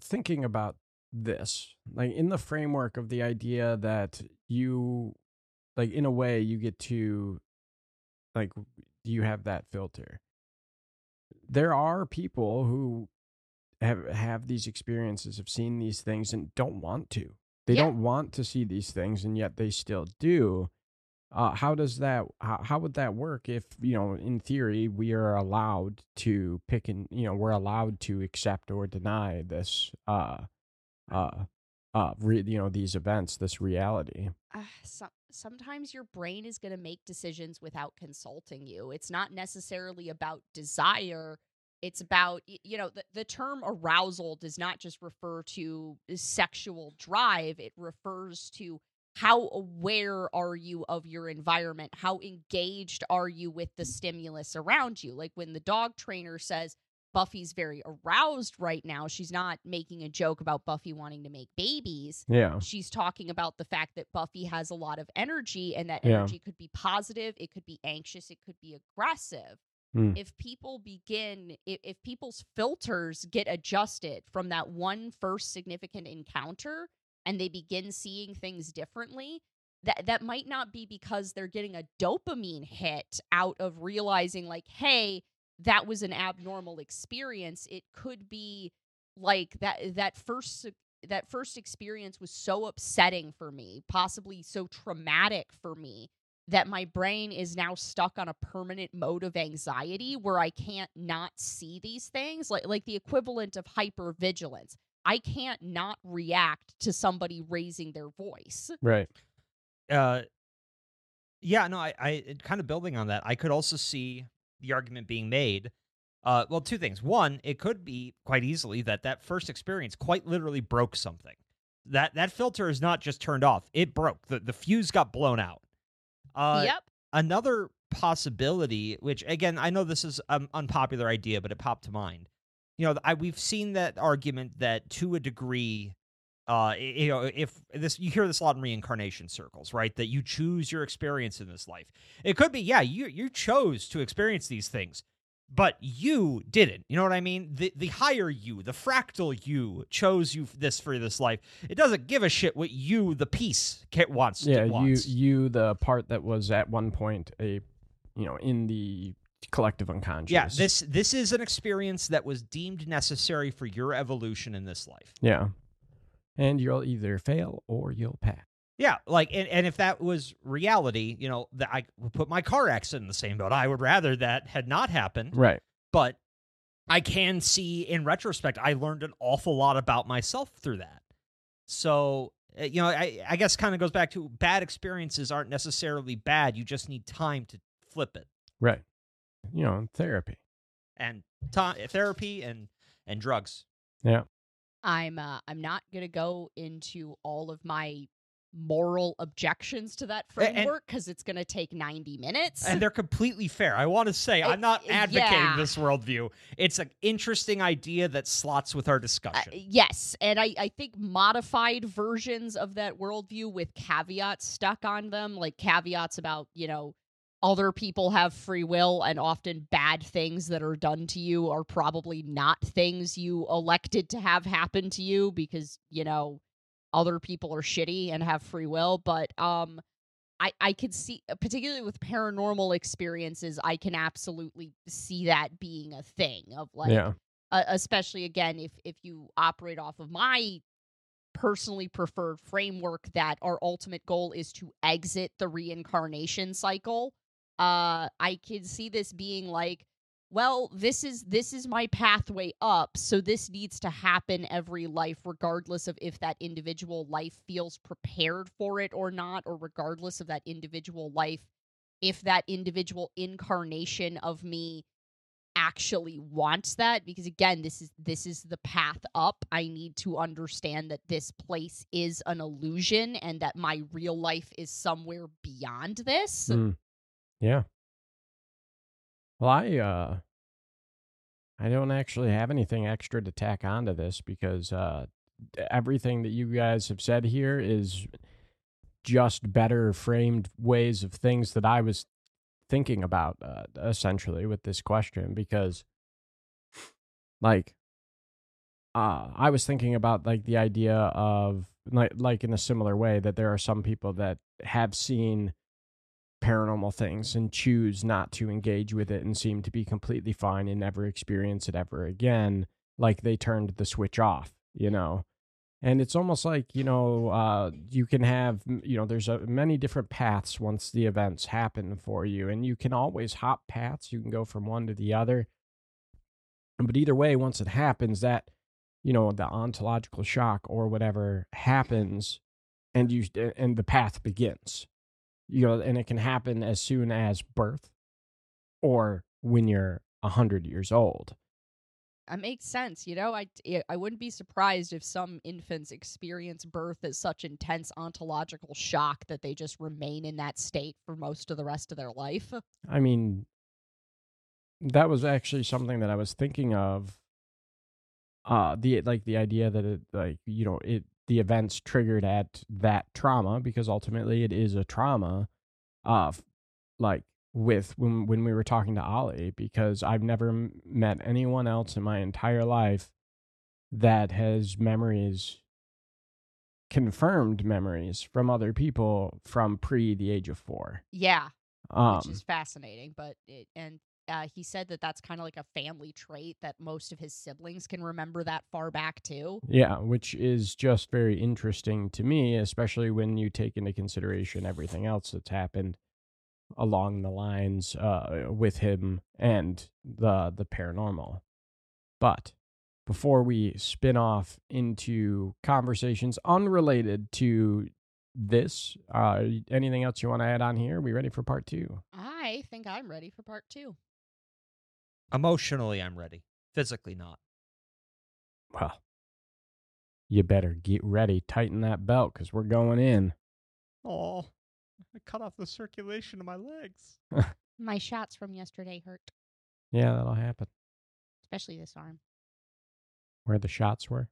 thinking about this, like in the framework of the idea that you, like, in a way you get to, like, you have that filter. There are people who have these experiences, have seen these things and don't want to. They don't want to see these things, and yet they still do. How would that work if, in theory, we are allowed to pick and, we're allowed to accept or deny this, these events, this reality? Sometimes your brain is going to make decisions without consulting you. It's not necessarily about desire. It's about, the term arousal does not just refer to sexual drive. It refers to how aware are you of your environment? How engaged are you with the stimulus around you? Like when the dog trainer says Buffy's very aroused right now, she's not making a joke about Buffy wanting to make babies. Yeah. She's talking about the fact that Buffy has a lot of energy, and that energy could be positive, it could be anxious, it could be aggressive. If people if people's filters get adjusted from that one first significant encounter and they begin seeing things differently, that might not be because they're getting a dopamine hit out of realizing, like, hey, that was an abnormal experience. It could be like that first experience was so upsetting for me, possibly so traumatic for me, that my brain is now stuck on a permanent mode of anxiety where I can't not see these things, like the equivalent of hypervigilance. I can't not react to somebody raising their voice. Right. I kind of building on that, I could also see the argument being made. Well, two things. One, it could be quite easily that first experience quite literally broke something. That filter is not just turned off. It broke. The fuse got blown out. Yep. Another possibility, which, again, I know this is an unpopular idea, but it popped to mind. We've seen that argument that to a degree, if this, you hear this a lot in reincarnation circles, right? That you choose your experience in this life. It could be, you chose to experience these things, but you didn't. You know what I mean? The higher you, the fractal you, chose you this for this life. It doesn't give a shit what you, the piece, wants. Yeah, you, the part that was at one point in the collective unconscious. Yeah, this is an experience that was deemed necessary for your evolution in this life. Yeah, and you'll either fail or you'll pass. Yeah, like, and if that was reality, that I would put my car accident in the same boat. I would rather that had not happened. Right. But I can see in retrospect, I learned an awful lot about myself through that. So, you know, I guess kind of goes back to bad experiences aren't necessarily bad. You just need time to flip it. Right. You know, therapy. And therapy and drugs. Yeah. I'm not going to go into all of my moral objections to that framework because it's going to take 90 minutes. And they're completely fair. I want to say I'm not advocating this worldview. It's an interesting idea that slots with our discussion. Yes. And I think modified versions of that worldview with caveats stuck on them, like caveats about, you know, other people have free will, and often bad things that are done to you are probably not things you elected to have happen to you because, you know, other people are shitty and have free will. But I could see, particularly with paranormal experiences, I can absolutely see that being a thing of like, especially again, if you operate off of my personally preferred framework that our ultimate goal is to exit the reincarnation cycle. I could see this being like, well, this is my pathway up, so this needs to happen every life, regardless of if that individual life feels prepared for it or not, or regardless of that individual life, if that individual incarnation of me actually wants that. Because again, this is the path up. I need to understand that this place is an illusion and that my real life is somewhere beyond this. Mm. Yeah. Well, I don't actually have anything extra to tack onto this because everything that you guys have said here is just better framed ways of things that I was thinking about, essentially, with this question. Because, like, I was thinking about, like, the idea of, like, in a similar way, that there are some people that have seen paranormal things and choose not to engage with it and seem to be completely fine and never experience it ever again, like they turned the switch off, you know. And it's almost like, you know, you can have, you know, there's many different paths once the events happen for you, and you can always hop paths. You can go from one to the other, but either way, once it happens, that, you know, the ontological shock or whatever happens, and the path begins. You know, and it can happen as soon as birth or when you're 100 years old. That makes sense. You know, I wouldn't be surprised if some infants experience birth as such intense ontological shock that they just remain in that state for most of the rest of their life. I mean, that was actually something that I was thinking of. The idea that it, like, you know, the events triggered at that trauma, because ultimately it is a trauma, like with when we were talking to Ollie, because I've never met anyone else in my entire life that has memories, confirmed memories from other people from pre the age of 4. Yeah. Which is fascinating, but he said that that's kind of like a family trait, that most of his siblings can remember that far back too. Yeah, which is just very interesting to me, especially when you take into consideration everything else that's happened along the lines with him and the paranormal. But before we spin off into conversations unrelated to this, anything else you want to add on here? Are we ready for part 2? I think I'm ready for part 2. Emotionally, I'm ready. Physically, not. Well, you better get ready. Tighten that belt, because we're going in. Oh, I cut off the circulation of my legs. My shots from yesterday hurt. Yeah, that'll happen. Especially this arm. Where the shots were?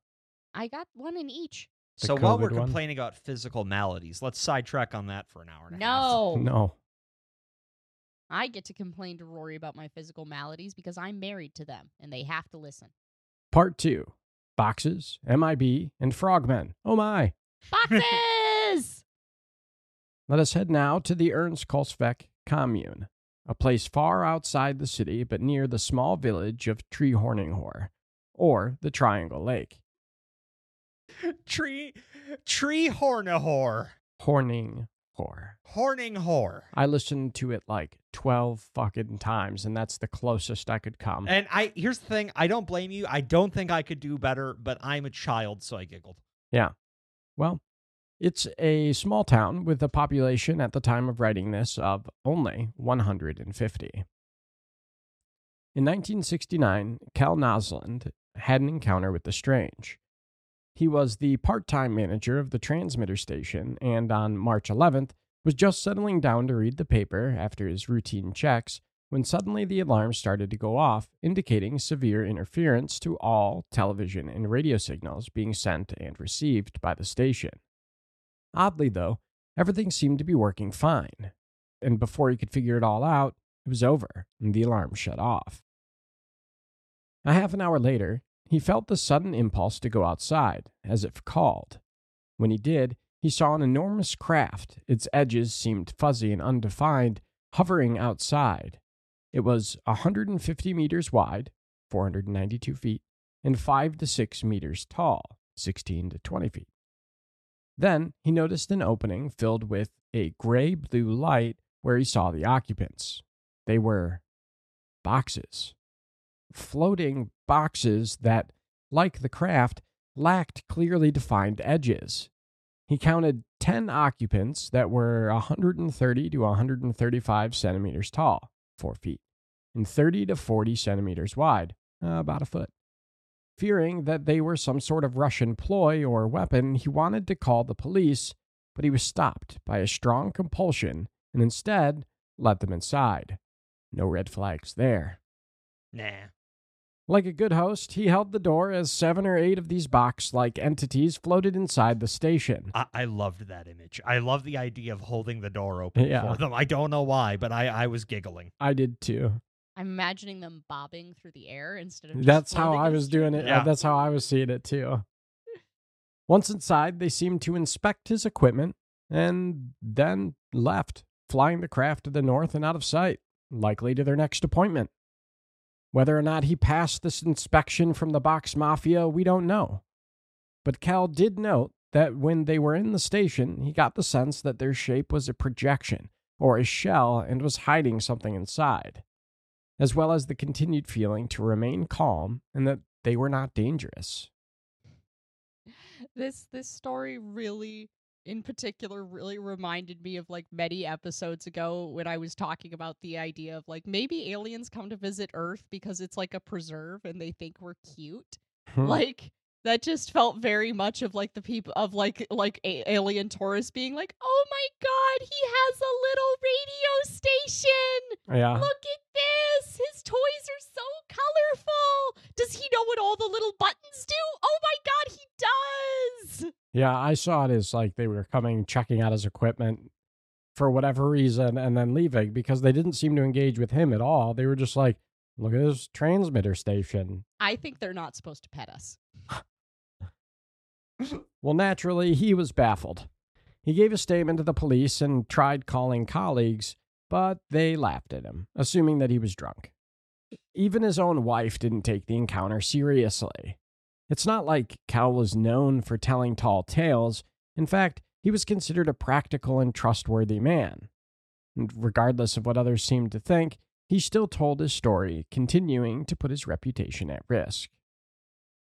I got one in each. So while we're complaining about physical maladies, let's sidetrack on that for an hour and a half. No. I get to complain to Rory about my physical maladies because I'm married to them, and they have to listen. Part 2. Boxes, MIB, and frogmen. Oh my! Boxes! Let us head now to the Ernst-Kolsvik commune, a place far outside the city but near the small village of Treehorninghor, or the Triangle Lake. Treehorninghor. Horninghor. I listened to it like 12 fucking times, and that's the closest I could come. And here's the thing, I don't blame you. I don't think I could do better, but I'm a child, so I giggled. Yeah. Well, it's a small town with a population at the time of writing this of only 150. In 1969, Cal Nosland had an encounter with the strange. He was the part-time manager of the transmitter station, and on March 11th, was just settling down to read the paper after his routine checks when suddenly the alarm started to go off, indicating severe interference to all television and radio signals being sent and received by the station. Oddly, though, everything seemed to be working fine, and before he could figure it all out, it was over, and the alarm shut off. A half an hour later, he felt the sudden impulse to go outside, as if called. When he did, he saw an enormous craft, its edges seemed fuzzy and undefined, hovering outside. It was 150 meters wide, 492 feet, and 5 to 6 meters tall, 16 to 20 feet. Then he noticed an opening filled with a gray-blue light where he saw the occupants. They were boxes. Floating boxes that, like the craft, lacked clearly defined edges. He counted 10 occupants that were 130 to 135 centimeters tall, 4 feet, and 30 to 40 centimeters wide, about a foot. Fearing that they were some sort of Russian ploy or weapon, he wanted to call the police, but he was stopped by a strong compulsion and instead let them inside. No red flags there. Nah. Like a good host, he held the door as 7 or 8 of these box-like entities floated inside the station. I loved that image. I love the idea of holding the door open for them. I don't know why, but I was giggling. I did too. I'm imagining them bobbing through the air instead of just That's how I was doing it. Yeah. That's how I was seeing it too. Once inside, they seemed to inspect his equipment and then left, flying the craft to the north and out of sight, likely to their next appointment. Whether or not he passed this inspection from the box mafia, we don't know. But Cal did note that when they were in the station, he got the sense that their shape was a projection or a shell and was hiding something inside, as well as the continued feeling to remain calm and that they were not dangerous. This story really, in particular, really reminded me of, like, many episodes ago when I was talking about the idea of, like, maybe aliens come to visit Earth because it's, like, a preserve and they think we're cute. Like, that just felt very much of, like, the people of, like alien tourists being like, oh my god, he has a little radio station! Yeah. Look at this! His toys are so colorful! Does he know what all the little buttons do? Oh my god, he does! Yeah, I saw it as like they were coming, checking out his equipment for whatever reason, and then leaving because they didn't seem to engage with him at all. They were just like, look at this transmitter station. I think they're not supposed to pet us. Well, naturally, he was baffled. He gave a statement to the police and tried calling colleagues, but they laughed at him, assuming that he was drunk. Even his own wife didn't take the encounter seriously. It's not like Cal was known for telling tall tales. In fact, he was considered a practical and trustworthy man. And regardless of what others seemed to think, he still told his story, continuing to put his reputation at risk.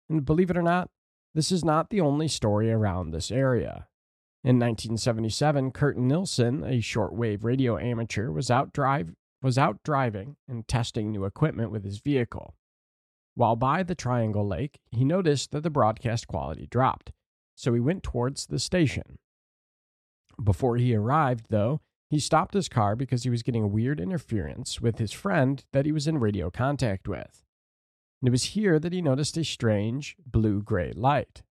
And believe it or not, this is not the only story around this area. In 1977, Kurt Nilsson, a shortwave radio amateur, was out driving and testing new equipment with his vehicle. While by the Triangle Lake, he noticed that the broadcast quality dropped, so he went towards the station. Before he arrived, though, he stopped his car because he was getting a weird interference with his friend that he was in radio contact with. And it was here that he noticed a strange blue-gray light.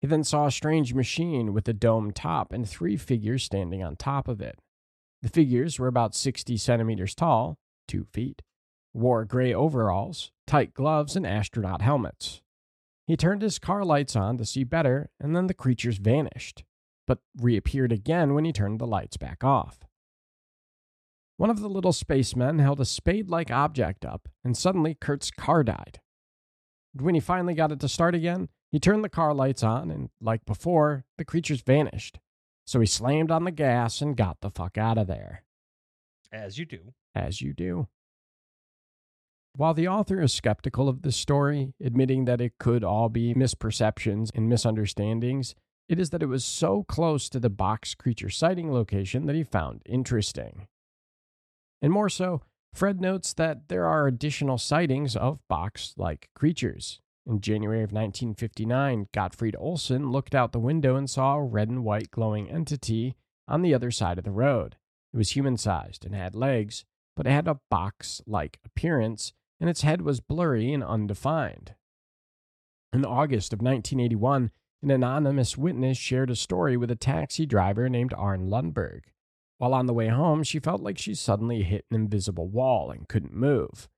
He then saw a strange machine with a dome top and 3 figures standing on top of it. The figures were about 60 centimeters tall, 2 feet. Wore gray overalls, tight gloves, and astronaut helmets. He turned his car lights on to see better, and then the creatures vanished, but reappeared again when he turned the lights back off. One of the little spacemen held a spade-like object up, and suddenly Kurt's car died. When he finally got it to start again, he turned the car lights on, and like before, the creatures vanished. So he slammed on the gas and got the fuck out of there. As you do. As you do. While the author is skeptical of this story, admitting that it could all be misperceptions and misunderstandings, it is that it was so close to the box creature sighting location that he found interesting. And more so, Fred notes that there are additional sightings of box-like creatures. In January of 1959, Gottfried Olsen looked out the window and saw a red and white glowing entity on the other side of the road. It was human-sized and had legs, but it had a box-like appearance, and its head was blurry and undefined. In August of 1981, an anonymous witness shared a story with a taxi driver named Arne Lundberg. While on the way home, she felt like she suddenly hit an invisible wall and couldn't move.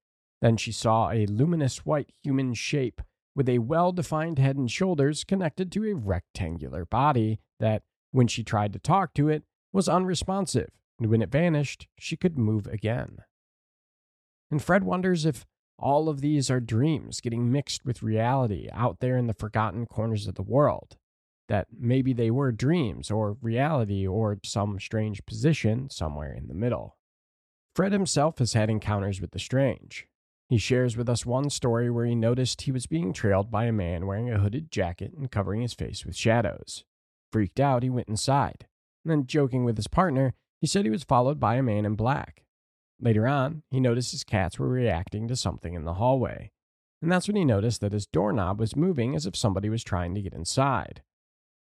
Then she saw a luminous white human shape with a well-defined head and shoulders connected to a rectangular body that, when she tried to talk to it, was unresponsive, and when it vanished, she could move again. And Fred wonders if all of these are dreams getting mixed with reality out there in the forgotten corners of the world. That maybe they were dreams or reality or some strange position somewhere in the middle. Fred himself has had encounters with the strange. He shares with us one story where he noticed he was being trailed by a man wearing a hooded jacket and covering his face with shadows. Freaked out, he went inside. And then, joking with his partner, he said he was followed by a man in black. Later on, he noticed his cats were reacting to something in the hallway, and that's when he noticed that his doorknob was moving as if somebody was trying to get inside.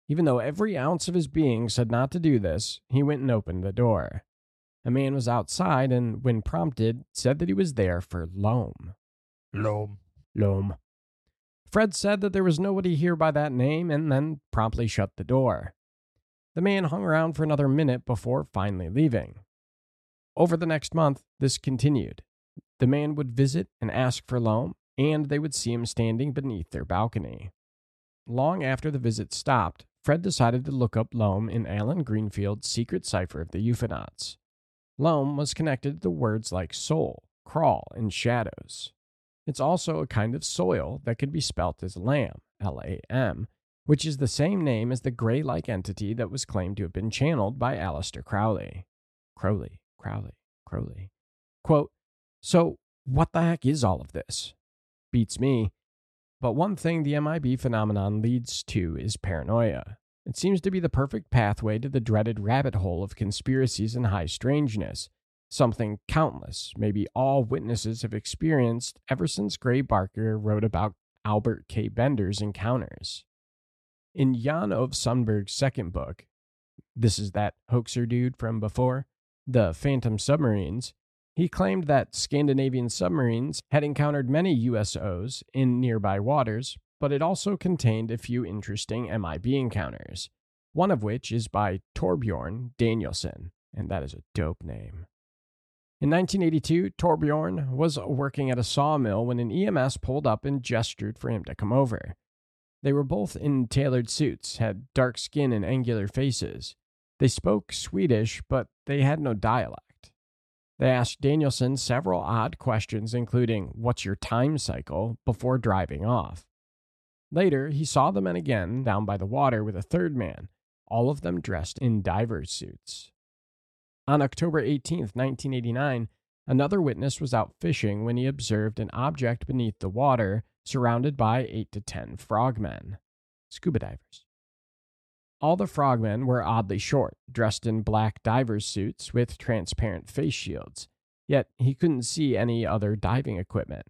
Even though every ounce of his being said not to do this, he went and opened the door. A man was outside and, when prompted, said that he was there for Loam. Loam. Loam. Fred said that there was nobody here by that name and then promptly shut the door. The man hung around for another minute before finally leaving. Over the next month, this continued. The man would visit and ask for Loam, and they would see him standing beneath their balcony. Long after the visit stopped, Fred decided to look up Loam in Alan Greenfield's Secret Cipher of the Euphonauts. Loam was connected to words like soul, crawl, and shadows. It's also a kind of soil that could be spelt as lamb, L-A-M, which is the same name as the gray-like entity that was claimed to have been channeled by Alistair Crowley. Crowley. Quote, so what the heck is all of this? Beats me. But one thing the MIB phenomenon leads to is paranoia. It seems to be the perfect pathway to the dreaded rabbit hole of conspiracies and high strangeness, something countless, maybe all witnesses have experienced ever since Gray Barker wrote about Albert K. Bender's encounters. In Jan Ove Sundberg's second book, this is that hoaxer dude from before, The Phantom Submarines, he claimed that Scandinavian submarines had encountered many USOs in nearby waters, but it also contained a few interesting MIB encounters, one of which is by Torbjorn Danielsen, and that is a dope name. In 1982, Torbjorn was working at a sawmill when an EMS pulled up and gestured for him to come over. They were both in tailored suits, had dark skin and angular faces. They spoke Swedish, but they had no dialect. They asked Danielsen several odd questions, including, what's your time cycle, before driving off. Later, he saw the men again down by the water with a third man, all of them dressed in divers' suits. On October 18, 1989, another witness was out fishing when he observed an object beneath the water surrounded by 8 to 10 frogmen, scuba divers. All the frogmen were oddly short, dressed in black divers' suits with transparent face shields, yet he couldn't see any other diving equipment.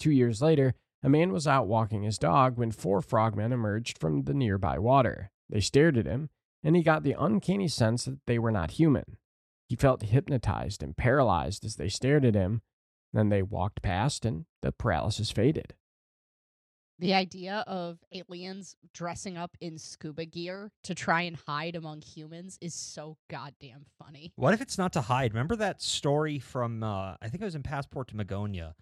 2 years later, a man was out walking his dog when 4 frogmen emerged from the nearby water. They stared at him, and he got the uncanny sense that they were not human. He felt hypnotized and paralyzed as they stared at him. Then they walked past, and the paralysis faded. The idea of aliens dressing up in scuba gear to try and hide among humans is so goddamn funny. What if it's not to hide? Remember that story from, I think it was in Passport to Magonia,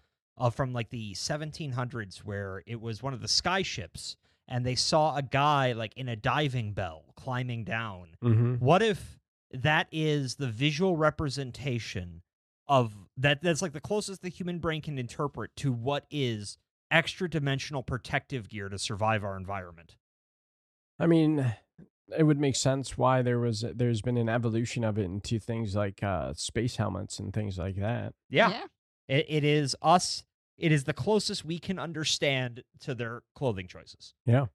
from like the 1700s where it was one of the sky ships and they saw a guy like in a diving bell climbing down. Mm-hmm. What if that is the visual representation of that's like the closest the human brain can interpret to what is extra-dimensional protective gear to survive our environment? I mean, it would make sense why there's been an evolution of it into things like space helmets and things like that. Yeah. It is us. It is the closest we can understand to their clothing choices. Yeah.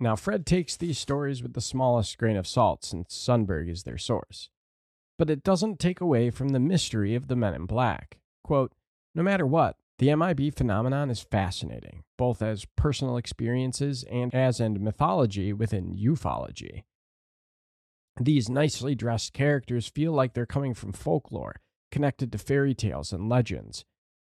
Now, Fred takes these stories with the smallest grain of salt since Sundberg is their source. But it doesn't take away from the mystery of the Men in Black. Quote, no matter what, the MIB phenomenon is fascinating, both as personal experiences and as in mythology within ufology. These nicely dressed characters feel like they're coming from folklore, connected to fairy tales and legends.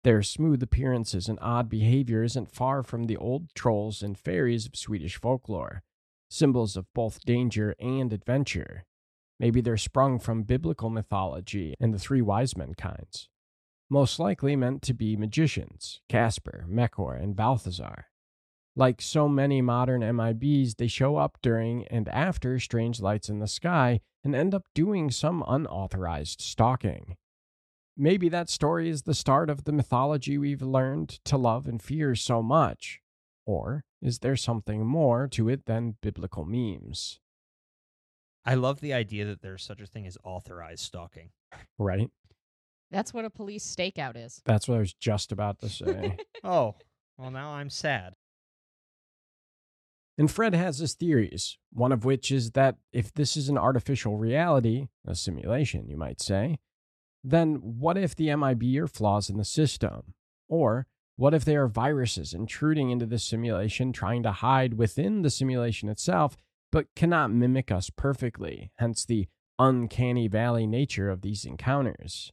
Their smooth appearances and odd behavior isn't far from the old trolls and fairies of Swedish folklore, symbols of both danger and adventure. Maybe they're sprung from biblical mythology and the three wise men kinds. Most likely meant to be magicians, Casper, Mechor, and Balthazar. Like so many modern MIBs, they show up during and after strange lights in the sky and end up doing some unauthorized stalking. Maybe that story is the start of the mythology we've learned to love and fear so much. Or is there something more to it than biblical memes? I love the idea that there's such a thing as authorized stalking. Right? That's what a police stakeout is. That's what I was just about to say. Oh, well, now I'm sad. And Fred has his theories, one of which is that if this is an artificial reality, a simulation, you might say, then what if the MIB are flaws in the system? Or what if they are viruses intruding into the simulation, trying to hide within the simulation itself, but cannot mimic us perfectly, hence the uncanny valley nature of these encounters?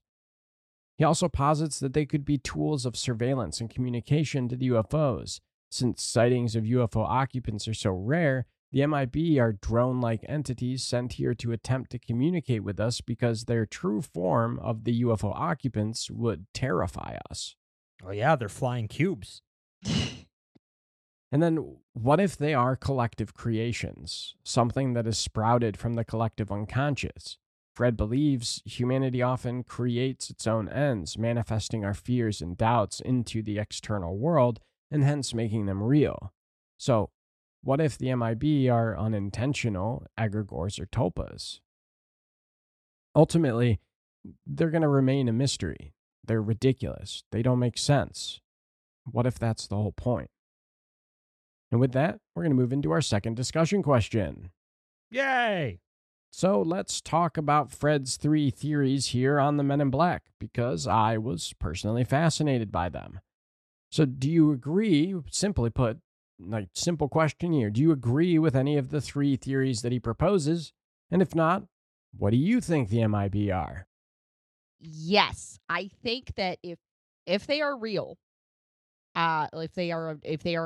He also posits that they could be tools of surveillance and communication to the UFOs. Since sightings of UFO occupants are so rare, the MIB are drone-like entities sent here to attempt to communicate with us because their true form of the UFO occupants would terrify us. Oh yeah, they're flying cubes. And then, what if they are collective creations? Something that is sprouted from the collective unconscious? Fred believes humanity often creates its own ends, manifesting our fears and doubts into the external world, and hence making them real. So, what if the MIB are unintentional egregores or tulpas? Ultimately, they're going to remain a mystery. They're ridiculous. They don't make sense. What if that's the whole point? And with that, we're going to move into our second discussion question. Yay! So let's talk about Fred's three theories here on the Men in Black, because I was personally fascinated by them. So do you agree, simply put, like simple question here, do you agree with any of the three theories that he proposes? And if not, what do you think the MIB are? Yes, I think that if they are real, if they are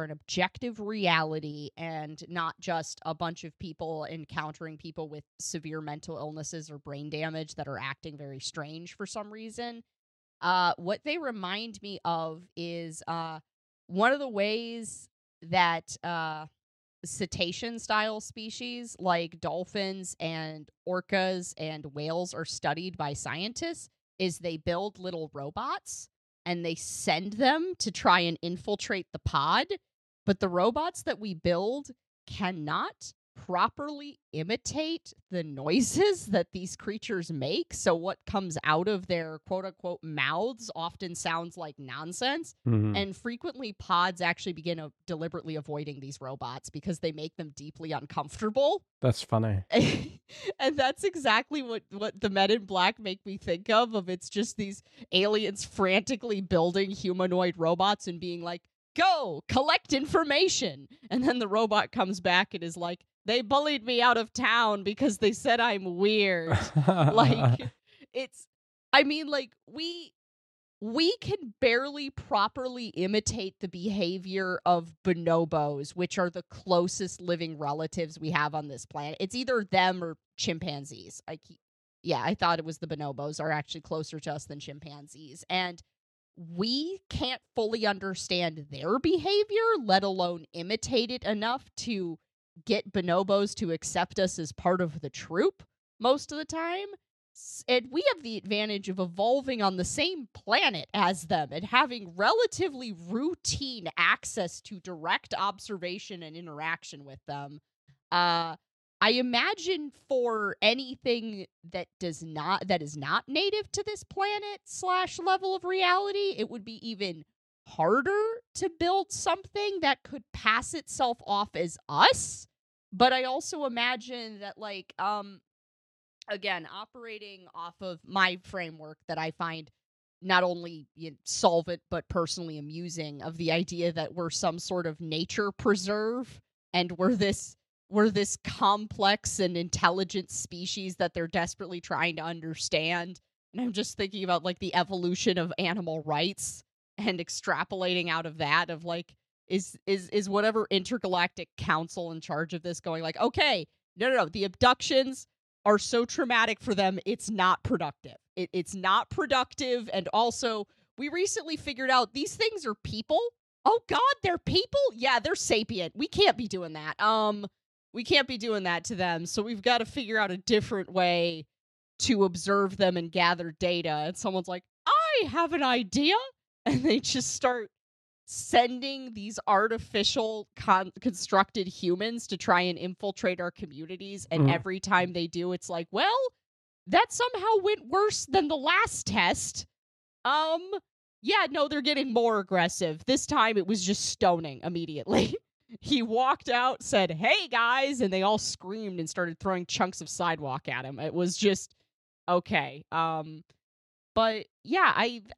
an objective reality and not just a bunch of people encountering people with severe mental illnesses or brain damage that are acting very strange for some reason, what they remind me of is one of the ways that cetacean-style species like dolphins and orcas and whales are studied by scientists is they build little robots. And they send them to try and infiltrate the pod, but the robots that we build cannot properly imitate the noises that these creatures make. So what comes out of their quote-unquote mouths often sounds like nonsense, and frequently pods actually begin deliberately avoiding these robots because they make them deeply uncomfortable. That's funny. And that's exactly what the Men in Black make me think of it's just these aliens frantically building humanoid robots and being like, go, collect information. And then the robot comes back and is like, they bullied me out of town because they said I'm weird. We can barely properly imitate the behavior of bonobos, which are the closest living relatives we have on this planet. It's either them or chimpanzees. I thought it was the bonobos are actually closer to us than chimpanzees. And we can't fully understand their behavior, let alone imitate it enough to get bonobos to accept us as part of the troop most of the time. And we have the advantage of evolving on the same planet as them and having relatively routine access to direct observation and interaction with them. I imagine for anything that is not native to this planet / level of reality, it would be even harder to build something that could pass itself off as us. But I also imagine that, like, again, operating off of my framework that I find not only solvent but personally amusing, of the idea that we're some sort of nature preserve and we're this complex and intelligent species that they're desperately trying to understand. And I'm just thinking about, like, the evolution of animal rights and extrapolating out of that, of like, is whatever intergalactic council in charge of this going like, okay, no, the abductions are so traumatic for them, it's not productive. It's not productive. And also, we recently figured out these things are people. Oh God, they're people? Yeah, they're sapient. We can't be doing that. We can't be doing that to them, so we've got to figure out a different way to observe them and gather data. And someone's like, I have an idea! And they just start sending these artificial constructed humans to try and infiltrate our communities, and every time they do, it's like, well, that somehow went worse than the last test. Yeah, no, they're getting more aggressive. This time it was just stoning immediately. He walked out, said, hey, guys, and they all screamed and started throwing chunks of sidewalk at him. It was just, okay. But, yeah,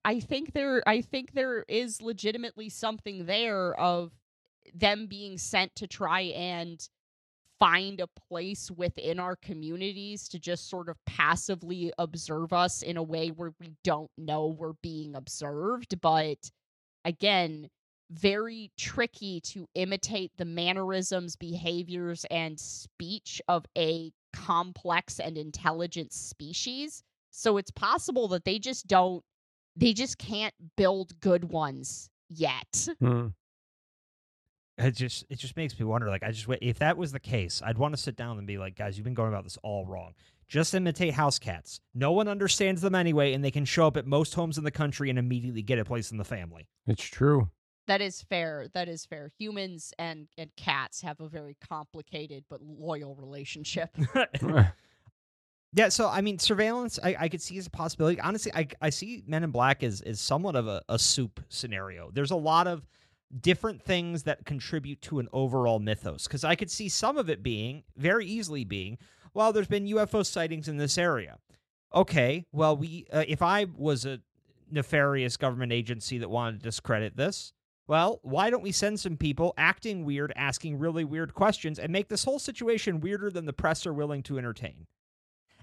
I think there is legitimately something there of them being sent to try and find a place within our communities to just sort of passively observe us in a way where we don't know we're being observed. But, again, very tricky to imitate the mannerisms, behaviors, and speech of a complex and intelligent species. So it's possible that they just can't build good ones yet. It just makes me wonder, like, if that was the case, I'd want to sit down and be like, guys, you've been going about this all wrong. Just imitate house cats. No one understands them anyway, and they can show up at most homes in the country and immediately get a place in the family. It's true. That is fair. Humans and cats have a very complicated but loyal relationship. Yeah, so, I mean, surveillance, I could see as a possibility. Honestly, I see Men in Black as somewhat of a soup scenario. There's a lot of different things that contribute to an overall mythos, because I could see some of it very easily being, well, there's been UFO sightings in this area. Okay, well, if I was a nefarious government agency that wanted to discredit this, well, why don't we send some people acting weird, asking really weird questions, and make this whole situation weirder than the press are willing to entertain?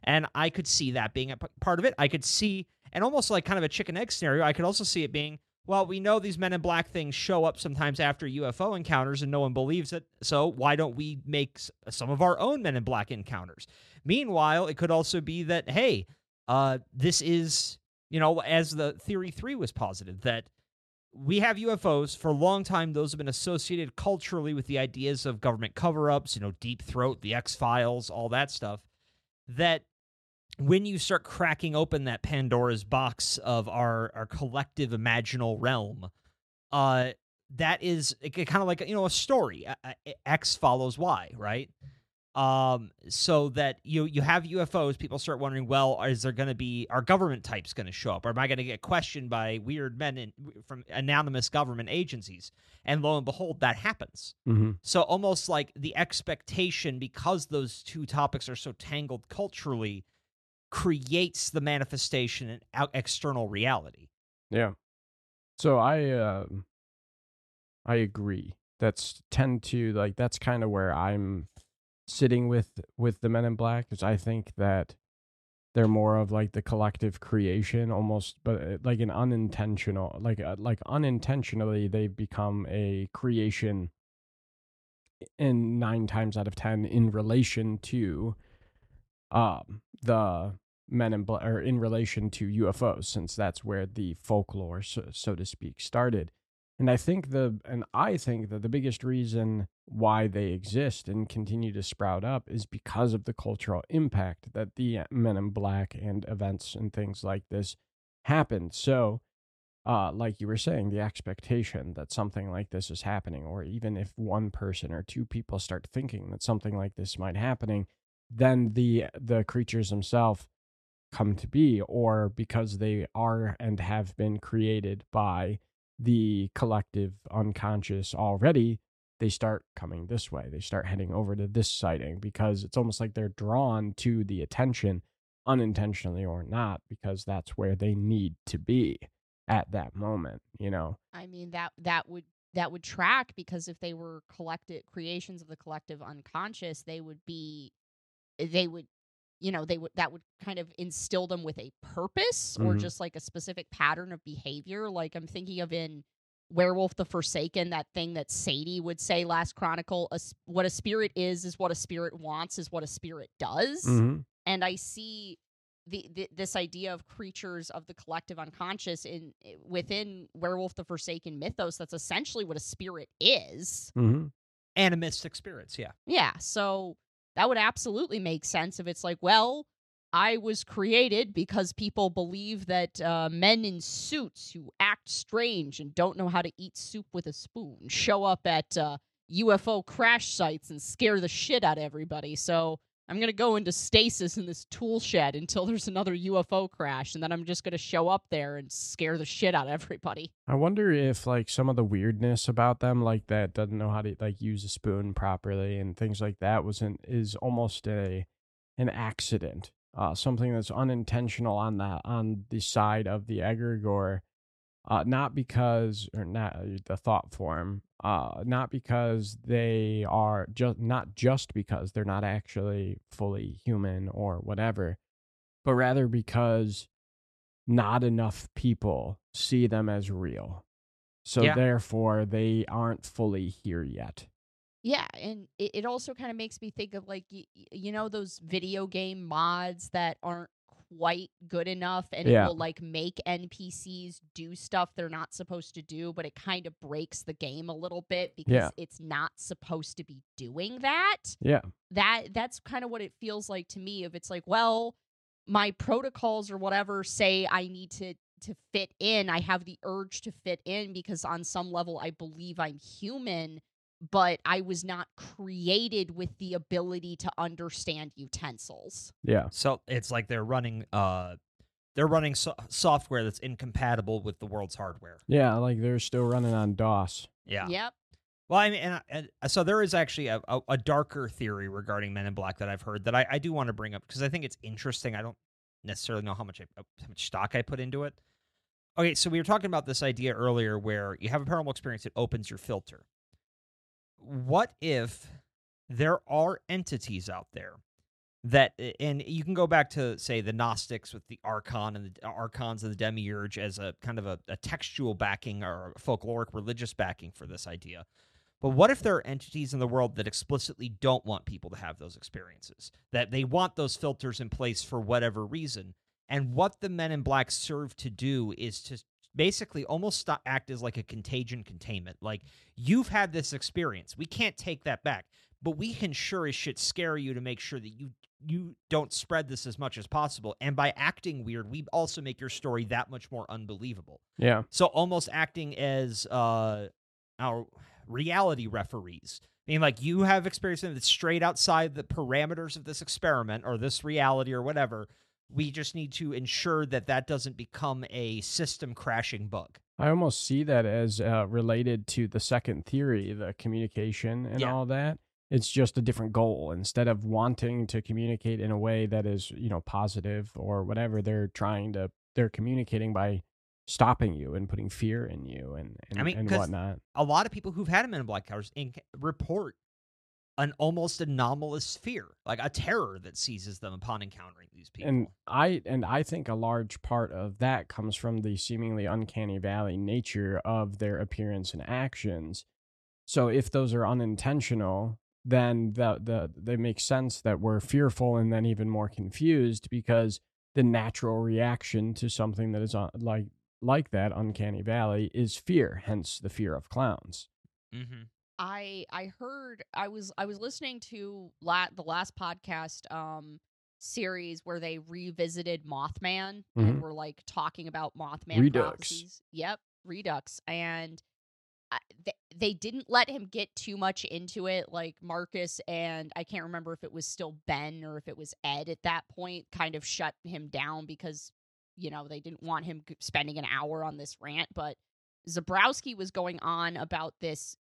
And I could see that being a part of it. I could see, and almost like kind of a chicken-egg scenario, I could also see it being, well, we know these Men in Black things show up sometimes after UFO encounters and no one believes it, so why don't we make some of our own Men in Black encounters? Meanwhile, it could also be that, hey, this is, as the Theory 3 was posited, that we have UFOs. For a long time, those have been associated culturally with the ideas of government cover-ups, Deep Throat, the X-Files, all that stuff, that when you start cracking open that Pandora's box of our collective imaginal realm, that is kind of like, a story. X follows Y, right? So that you have UFOs, people start wondering, well, is there going to be, are government types going to show up? Or am I going to get questioned by weird men from anonymous government agencies? And lo and behold, that happens. Mm-hmm. So almost like the expectation, because those two topics are so tangled culturally, creates the manifestation in external reality. Yeah. So I agree. That's kind of where I'm sitting with the Men in Black, because I think that they're more of like the collective creation almost, but like an unintentional, like unintentionally they become a creation, and 9 times out of 10 in relation to the Men in Black, or in relation to UFOs, since that's where the folklore, so to speak, started. And I think that the biggest reason why they exist and continue to sprout up is because of the cultural impact that the Men in Black and events and things like this happened. So, like you were saying, the expectation that something like this is happening, or even if one person or two people start thinking that something like this might happening, then the creatures themselves come to be, or because they are and have been created by the collective unconscious already, they start coming this way. They start heading over to this sighting because it's almost like they're drawn to the attention, unintentionally or not, because that's where they need to be at that moment, you know? I mean, that would track, because if they were collected creations of the collective unconscious, that would kind of instill them with a purpose, or just like a specific pattern of behavior. Like I'm thinking of in Werewolf the Forsaken, that thing that Sadie would say last Chronicle, what a spirit is what a spirit wants, is what a spirit does. Mm-hmm. And I see this idea of creatures of the collective unconscious within Werewolf the Forsaken mythos. That's essentially what a spirit is. Mm-hmm. Animistic spirits, yeah. Yeah, so that would absolutely make sense if it's like, well, I was created because people believe that men in suits who act strange and don't know how to eat soup with a spoon show up at UFO crash sites and scare the shit out of everybody. So I'm going to go into stasis in this tool shed until there's another UFO crash, and then I'm just going to show up there and scare the shit out of everybody. I wonder if, like, some of the weirdness about them, like that doesn't know how to, like, use a spoon properly and things like that, is almost an accident. Something that's unintentional on the side of the egregore, not because they're not actually fully human or whatever, but rather because not enough people see them as real, so yeah. Therefore they aren't fully here yet. Yeah, and it also kind of makes me think of, like, you know, those video game mods that aren't quite good enough, and it will, like, make NPCs do stuff they're not supposed to do, but it kind of breaks the game a little bit because it's not supposed to be doing that. Yeah. That's kind of what it feels like to me. If it's like, well, my protocols or whatever say I need to fit in, I have the urge to fit in because on some level I believe I'm human, but I was not created with the ability to understand utensils. Yeah. So it's like they're running software that's incompatible with the world's hardware. Yeah, like they're still running on DOS. Yeah. Yep. Well, I mean, and so there is actually a darker theory regarding Men in Black that I've heard that I do want to bring up because I think it's interesting. I don't necessarily know how much stock I put into it. Okay, so we were talking about this idea earlier where you have a paranormal experience, it opens your filter. What if there are entities out there that, and you can go back to, say, the Gnostics with the Archon and the Archons and the Demiurge as a kind of a textual backing or a folkloric religious backing for this idea. But what if there are entities in the world that explicitly don't want people to have those experiences, that they want those filters in place for whatever reason? And what the Men in Black serve to do is to basically almost act as like a contagion containment. Like, you've had this experience. We can't take that back, but we can sure as shit scare you to make sure that you don't spread this as much as possible. And by acting weird, we also make your story that much more unbelievable. Yeah. So almost acting as our reality referees. I mean, like, you have experience that's straight outside the parameters of this experiment or this reality or whatever. We just need to ensure that doesn't become a system-crashing bug. I almost see that as related to the second theory, the communication and all that. It's just a different goal. Instead of wanting to communicate in a way that is, you know, positive or whatever, they're communicating by stopping you and putting fear in you and whatnot. A lot of people who've had a Men in Black powers report an almost anomalous fear, like a terror that seizes them upon encountering these people. And I think a large part of that comes from the seemingly uncanny valley nature of their appearance and actions. So if those are unintentional, then they make sense that we're fearful and then even more confused, because the natural reaction to something that is like that uncanny valley is fear, hence the fear of clowns. Mm-hmm. I was listening to the last podcast series where they revisited Mothman and were like talking about Mothman Redux prophecies. Yep, Redux. And they didn't let him get too much into it. Like Marcus and I can't remember if it was still Ben or if it was Ed at that point kind of shut him down because, you know, they didn't want him spending an hour on this rant. But Zebrowski was going on about this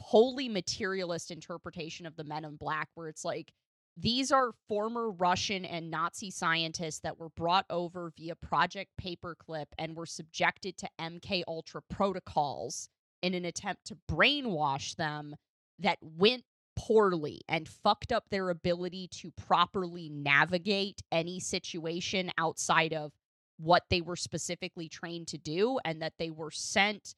wholly materialist interpretation of the Men in Black, where it's like, these are former Russian and Nazi scientists that were brought over via Project Paperclip and were subjected to MK Ultra protocols in an attempt to brainwash them that went poorly and fucked up their ability to properly navigate any situation outside of what they were specifically trained to do, and that they were sent,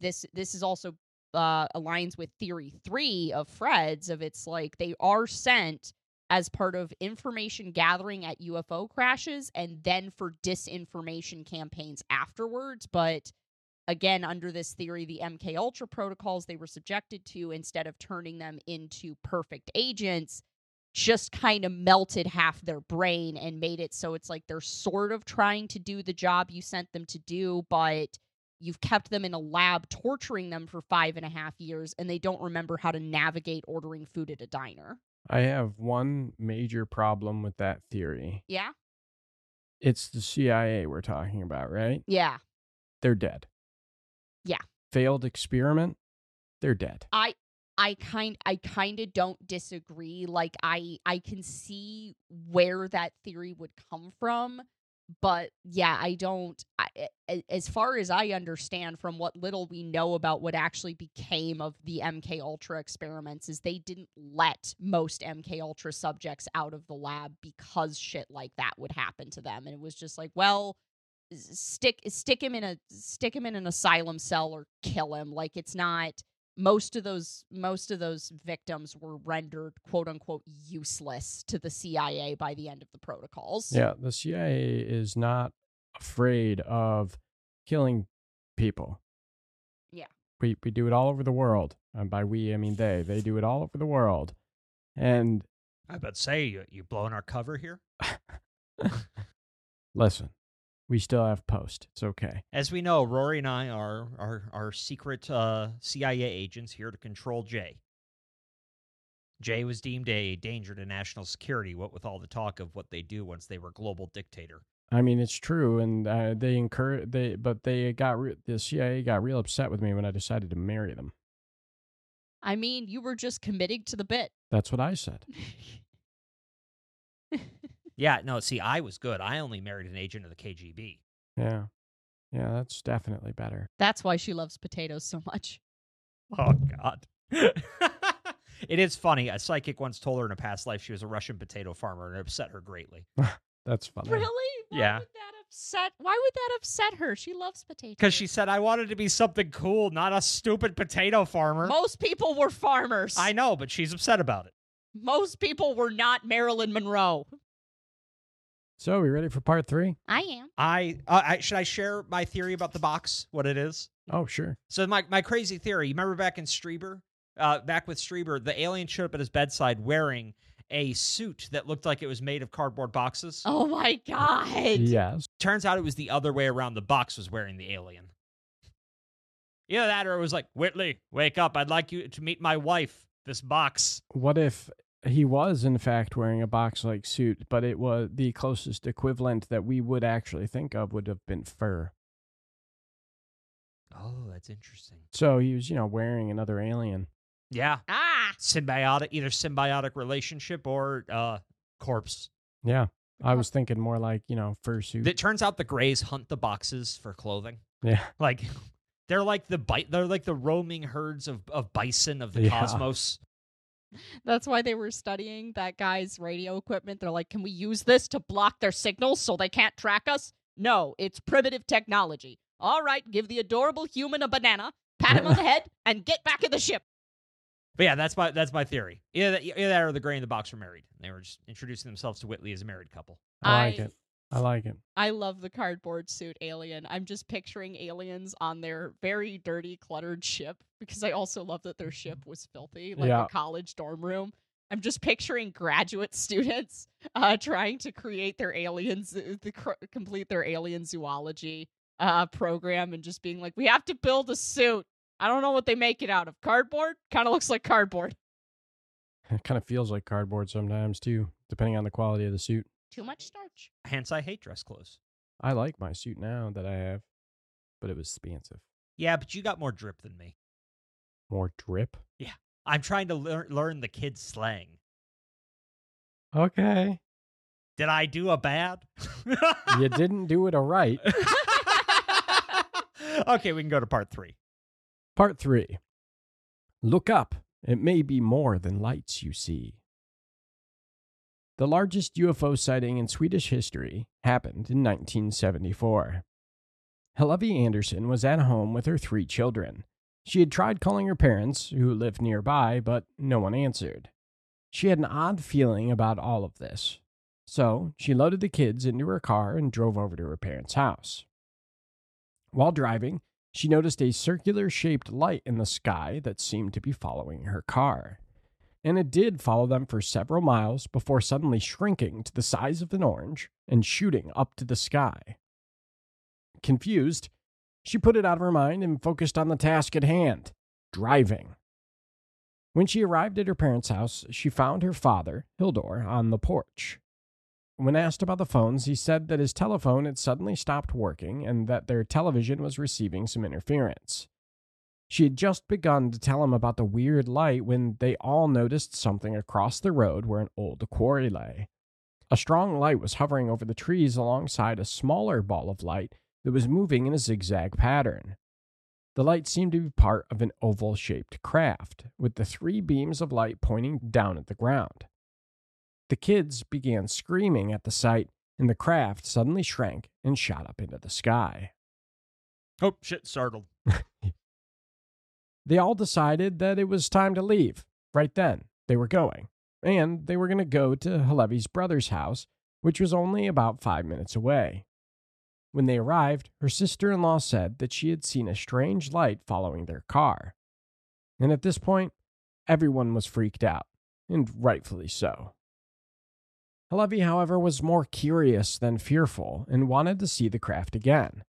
this is also aligns with theory 3 of Fred's, of it's like they are sent as part of information gathering at UFO crashes and then for disinformation campaigns afterwards. But again, under this theory, the MK Ultra protocols they were subjected to, instead of turning them into perfect agents, just kind of melted half their brain and made it so it's like they're sort of trying to do the job you sent them to do, but you've kept them in a lab torturing them for 5.5 years, and they don't remember how to navigate ordering food at a diner. I have one major problem with that theory. Yeah? It's the CIA we're talking about, right? Yeah. They're dead. Yeah. Failed experiment, they're dead. I kind of don't disagree. Like, I can see where that theory would come from. But yeah, as far as I understand from what little we know about what actually became of the MK Ultra experiments, is they didn't let most MK Ultra subjects out of the lab because shit like that would happen to them. And it was just like, well, stick him in an asylum cell or kill him. Like, it's not, most of those victims were rendered quote unquote useless to the CIA by the end of the protocols. Yeah, the CIA is not afraid of killing people. Yeah. We do it all over the world. And by we, I mean they. They do it all over the world. And I bet you blowing our cover here? Listen. We still have post. It's okay. As we know, Rory and I are secret CIA agents here to control Jay. Jay was deemed a danger to national security, what with all the talk of what they do once they were global dictator. I mean, it's true, and the CIA got real upset with me when I decided to marry them. I mean, you were just committing to the bit. That's what I said. Yeah, no, see, I was good. I only married an agent of the KGB. Yeah. Yeah, that's definitely better. That's why she loves potatoes so much. Oh, God. It is funny. A psychic once told her in a past life she was a Russian potato farmer, and it upset her greatly. That's funny. Really? Why would that upset her? She loves potatoes. Because she said, I wanted to be something cool, not a stupid potato farmer. Most people were farmers. I know, but she's upset about it. Most people were not Marilyn Monroe. So, are we ready for part 3? I am. I should I share my theory about the box, what it is? Oh, sure. So, my crazy theory, you remember back with Strieber, the alien showed up at his bedside wearing a suit that looked like it was made of cardboard boxes? Oh, my God. Yes. Turns out it was the other way around. The box was wearing the alien. Either that or it was like, Whitley, wake up. I'd like you to meet my wife, this box. What if he was, in fact, wearing a box-like suit, but it was the closest equivalent that we would actually think of would have been fur. Oh, that's interesting. So he was, wearing another alien. Yeah. Ah! Either symbiotic relationship or corpse. Yeah. I was thinking more like, fursuit. It turns out the Greys hunt the boxes for clothing. Yeah. Like, they're like the roaming herds of bison of the cosmos. That's why they were studying that guy's radio equipment. They're like, can we use this to block their signals so they can't track us? No, it's primitive technology. All right, give the adorable human a banana, pat him on the head, and get back in the ship. But yeah, that's my theory. Either that or the Grey in the box were married. They were just introducing themselves to Whitley as a married couple. I like it. I love the cardboard suit alien. I'm just picturing aliens on their very dirty, cluttered ship, because I also love that their ship was filthy, like a college dorm room. I'm just picturing graduate students trying to complete their alien zoology program and just being like, we have to build a suit. I don't know what they make it out of. Cardboard? Kind of looks like cardboard. It kind of feels like cardboard sometimes, too, depending on the quality of the suit. Too much starch. Hence, I hate dress clothes. I like my suit now that I have, but it was expensive. Yeah, but you got more drip than me. More drip? Yeah. I'm trying to learn the kids' slang. Okay. Did I do a bad? You didn't do it a right. Okay, we can go to part three. Part three. Look up. It may be more than lights you see. The largest UFO sighting in Swedish history happened in 1974. Helvi Andersson was at home with her three children. She had tried calling her parents, who lived nearby, but no one answered. She had an odd feeling about all of this. So, she loaded the kids into her car and drove over to her parents' house. While driving, she noticed a circular-shaped light in the sky that seemed to be following her car. And it did follow them for several miles before suddenly shrinking to the size of an orange and shooting up to the sky. Confused, she put it out of her mind and focused on the task at hand, driving. When she arrived at her parents' house, she found her father, Hildor, on the porch. When asked about the phones, he said that his telephone had suddenly stopped working and that their television was receiving some interference. She had just begun to tell him about the weird light when they all noticed something across the road where an old quarry lay. A strong light was hovering over the trees alongside a smaller ball of light that was moving in a zigzag pattern. The light seemed to be part of an oval-shaped craft, with the three beams of light pointing down at the ground. The kids began screaming at the sight, and the craft suddenly shrank and shot up into the sky. Oh, shit, startled. They all decided that it was time to leave. Right then, they were going. And they were going to go to Helvi's brother's house, which was only about 5 minutes away. When they arrived, her sister-in-law said that she had seen a strange light following their car. And at this point, everyone was freaked out, and rightfully so. Helvi, however, was more curious than fearful and wanted to see the craft again.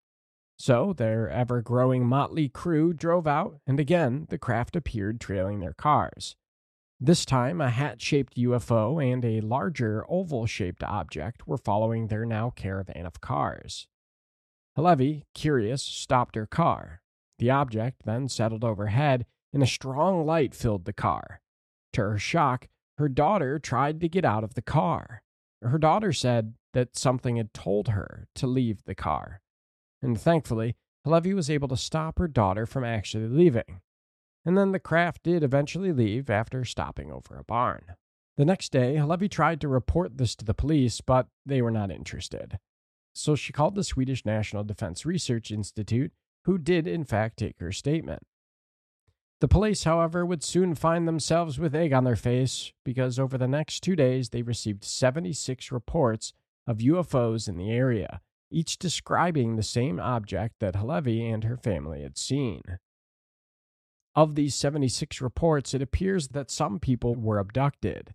So their ever-growing motley crew drove out, and again the craft appeared trailing their cars. This time a hat-shaped UFO and a larger oval-shaped object were following their now caravan of cars. Helvi, curious, stopped her car. The object then settled overhead, and a strong light filled the car. To her shock, her daughter tried to get out of the car. Her daughter said that something had told her to leave the car. And thankfully, Helvi was able to stop her daughter from actually leaving. And then the craft did eventually leave after stopping over a barn. The next day, Helvi tried to report this to the police, but they were not interested. So she called the Swedish National Defense Research Institute, who did in fact take her statement. The police, however, would soon find themselves with egg on their face, because over the next 2 days they received 76 reports of UFOs in the area, each describing the same object that Helvi and her family had seen. Of these 76 reports, it appears that some people were abducted.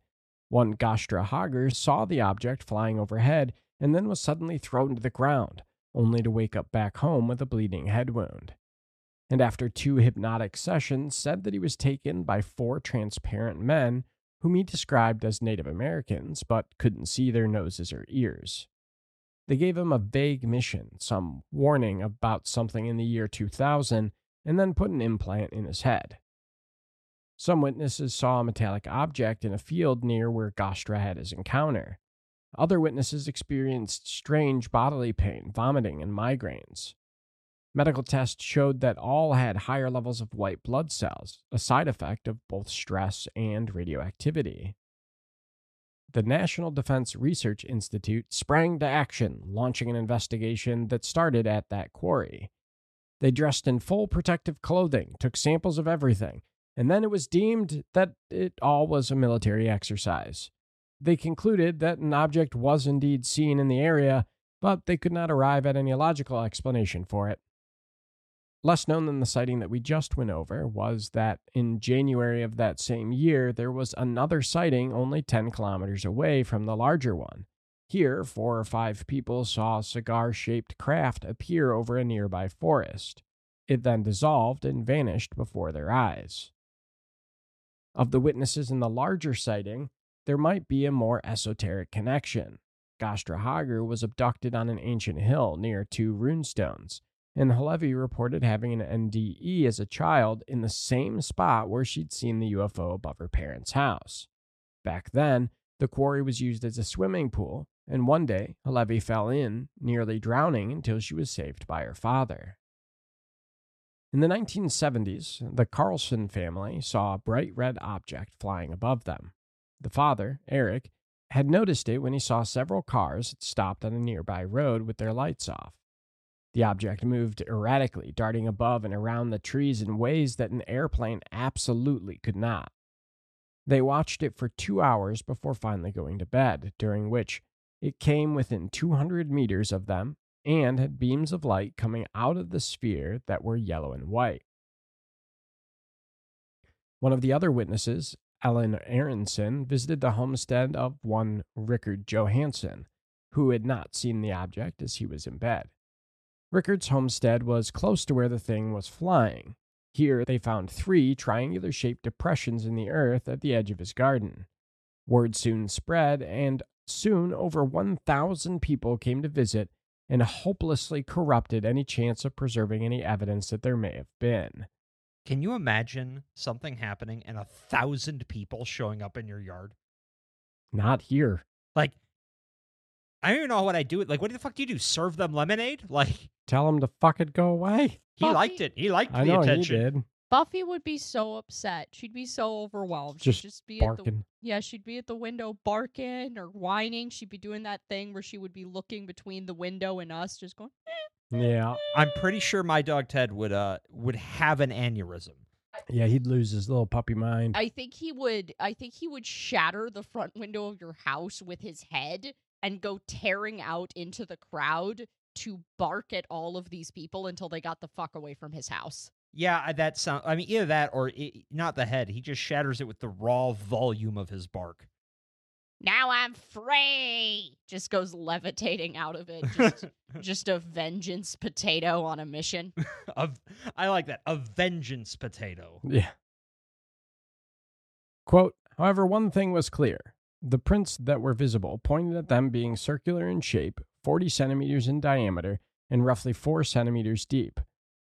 One Gostra Hager saw the object flying overhead and then was suddenly thrown to the ground, only to wake up back home with a bleeding head wound. And after 2 hypnotic sessions, said that he was taken by 4 transparent men, whom he described as Native Americans, but couldn't see their noses or ears. They gave him a vague mission, some warning about something in the year 2000, and then put an implant in his head. Some witnesses saw a metallic object in a field near where Gostra had his encounter. Other witnesses experienced strange bodily pain, vomiting, and migraines. Medical tests showed that all had higher levels of white blood cells, a side effect of both stress and radioactivity. The National Defense Research Institute sprang to action, launching an investigation that started at that quarry. They dressed in full protective clothing, took samples of everything, and then it was deemed that it all was a military exercise. They concluded that an object was indeed seen in the area, but they could not arrive at any logical explanation for it. Less known than the sighting that we just went over was that in January of that same year, there was another sighting only 10 kilometers away from the larger one. Here, 4 or 5 people saw a cigar-shaped craft appear over a nearby forest. It then dissolved and vanished before their eyes. Of the witnesses in the larger sighting, there might be a more esoteric connection. Gostra Hager was abducted on an ancient hill near 2 runestones, and Helvi reported having an NDE as a child in the same spot where she'd seen the UFO above her parents' house. Back then, the quarry was used as a swimming pool, and one day Helvi fell in, nearly drowning until she was saved by her father. In the 1970s, the Carlson family saw a bright red object flying above them. The father, Eric, had noticed it when he saw several cars that stopped on a nearby road with their lights off. The object moved erratically, darting above and around the trees in ways that an airplane absolutely could not. They watched it for 2 hours before finally going to bed, during which it came within 200 meters of them and had beams of light coming out of the sphere that were yellow and white. One of the other witnesses, Ellen Aronson, visited the homestead of one Rickard Johansson, who had not seen the object as he was in bed. Rickard's homestead was close to where the thing was flying. Here they found 3 triangular-shaped depressions in the earth at the edge of his garden. Word soon spread, and soon over 1,000 people came to visit and hopelessly corrupted any chance of preserving any evidence that there may have been. Can you imagine something happening and 1,000 people showing up in your yard? Not here. Like, I don't even know what I do. Like, what the fuck do you do? Serve them lemonade? Like, tell them to fucking go away. He Buffy liked it. He liked the attention. He did. Buffy would be so upset. She'd be so overwhelmed. She'd just be barking. She'd be at the window barking or whining. She'd be doing that thing where she would be looking between the window and us, just going. Yeah, I'm pretty sure my dog Ted would have an aneurysm. Yeah, he'd lose his little puppy mind. I think he would shatter the front window of your house with his head and go tearing out into the crowd to bark at all of these people until they got the fuck away from his house. Yeah, that sound. I mean, either that or not the head. He just shatters it with the raw volume of his bark. Now I'm free! Just goes levitating out of it. Just a vengeance potato on a mission. I like that. A vengeance potato. Yeah. Quote, however, one thing was clear. The prints that were visible pointed at them being circular in shape, 40 centimeters in diameter, and roughly 4 centimeters deep.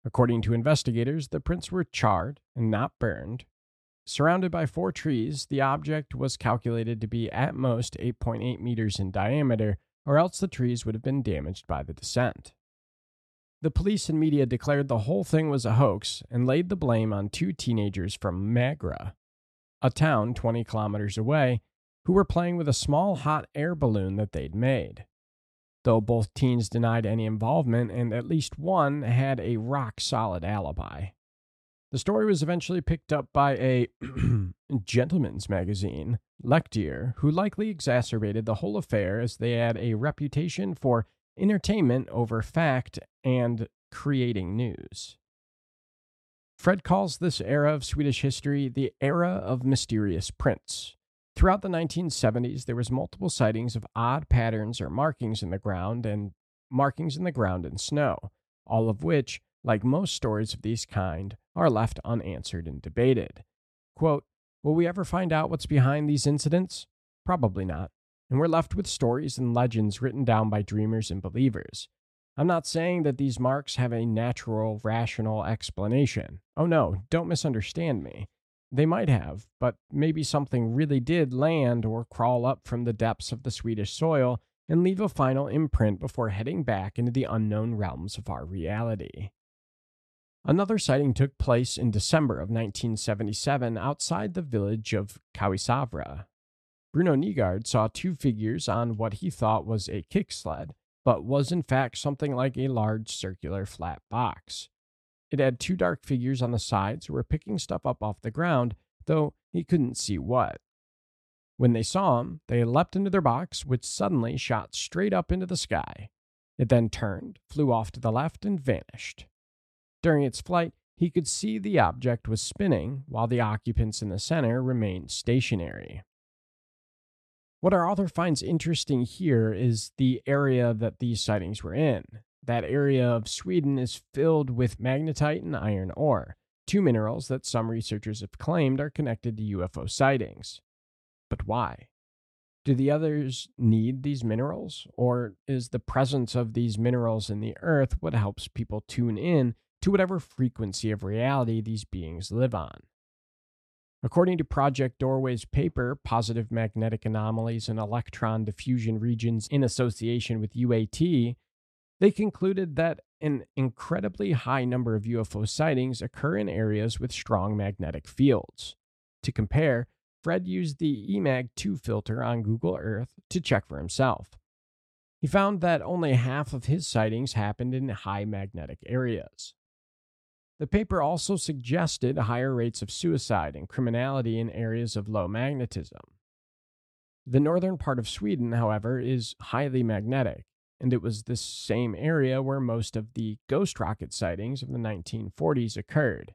According to investigators, the prints were charred and not burned. Surrounded by 4 trees, the object was calculated to be at most 8.8 meters in diameter, or else the trees would have been damaged by the descent. The police and media declared the whole thing was a hoax and laid the blame on 2 teenagers from Magra, a town 20 kilometers away, who were playing with a small hot air balloon that they'd made. Though both teens denied any involvement, and at least one had a rock-solid alibi. The story was eventually picked up by a gentleman's magazine, Lectier, who likely exacerbated the whole affair as they had a reputation for entertainment over fact and creating news. Fred calls this era of Swedish history the era of mysterious prints. Throughout the 1970s, there was multiple sightings of odd patterns or markings in the ground and snow, all of which, like most stories of these kind, are left unanswered and debated. Quote, will we ever find out what's behind these incidents? Probably not, and we're left with stories and legends written down by dreamers and believers. I'm not saying that these marks have a natural, rational explanation. Oh no, don't misunderstand me. They might have, but maybe something really did land or crawl up from the depths of the Swedish soil and leave a final imprint before heading back into the unknown realms of our reality. Another sighting took place in December of 1977 outside the village of Kawisavra. Bruno Nygard saw 2 figures on what he thought was a kick sled, but was in fact something like a large circular flat box. It had 2 dark figures on the sides who were picking stuff up off the ground, though he couldn't see what. When they saw him, they leapt into their box, which suddenly shot straight up into the sky. It then turned, flew off to the left, and vanished. During its flight, he could see the object was spinning, while the occupants in the center remained stationary. What our author finds interesting here is the area that these sightings were in. That area of Sweden is filled with magnetite and iron ore, two minerals that some researchers have claimed are connected to UFO sightings. But why? Do the others need these minerals? Or is the presence of these minerals in the earth what helps people tune in to whatever frequency of reality these beings live on? According to Project Doorway's paper, Positive Magnetic Anomalies and Electron Diffusion Regions in Association with UAT, they concluded that an incredibly high number of UFO sightings occur in areas with strong magnetic fields. To compare, Fred used the EMAG-2 filter on Google Earth to check for himself. He found that only half of his sightings happened in high magnetic areas. The paper also suggested higher rates of suicide and criminality in areas of low magnetism. The northern part of Sweden, however, is highly magnetic, and it was this same area where most of the ghost rocket sightings of the 1940s occurred.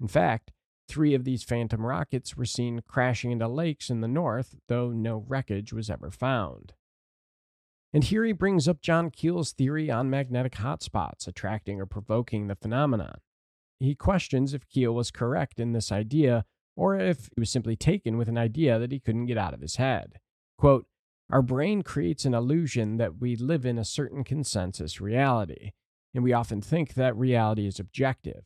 In fact, 3 of these phantom rockets were seen crashing into lakes in the north, though no wreckage was ever found. And here he brings up John Keel's theory on magnetic hotspots attracting or provoking the phenomenon. He questions if Keel was correct in this idea, or if he was simply taken with an idea that he couldn't get out of his head. Quote, "Our brain creates an illusion that we live in a certain consensus reality, and we often think that reality is objective.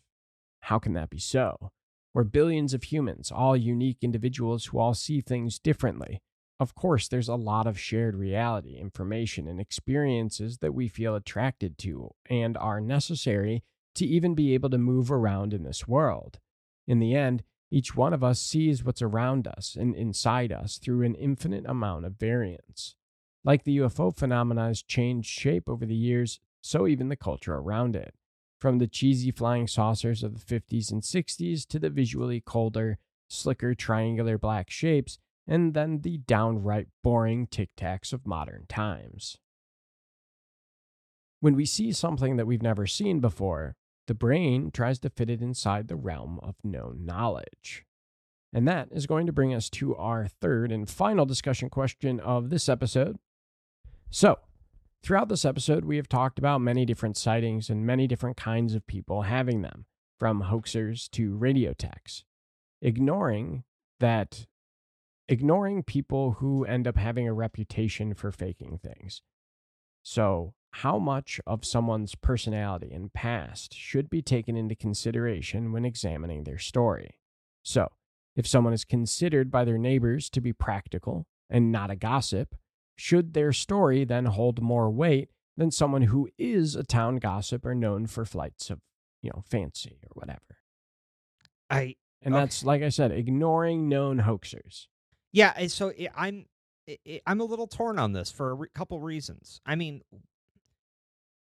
How can that be so? We're billions of humans, all unique individuals who all see things differently. Of course, there's a lot of shared reality, information, and experiences that we feel attracted to and are necessary to even be able to move around in this world. In the end, each one of us sees what's around us and inside us through an infinite amount of variance. Like the UFO phenomena has changed shape over the years, so even the culture around it. From the cheesy flying saucers of the 50s and 60s to the visually colder, slicker triangular black shapes, and then the downright boring tic-tacs of modern times. When we see something that we've never seen before, the brain tries to fit it inside the realm of known knowledge." And that is going to bring us to our third and final discussion question of this episode. So, throughout this episode, we have talked about many different sightings and many different kinds of people having them, from hoaxers to radio techs. Ignoring people who end up having a reputation for faking things. So, how much of someone's personality and past should be taken into consideration when examining their story? So, if someone is considered by their neighbors to be practical and not a gossip, should their story then hold more weight than someone who is a town gossip or known for flights of, fancy or whatever? That's, like I said, ignoring known hoaxers. Yeah, so I'm a little torn on this for a couple reasons. I mean,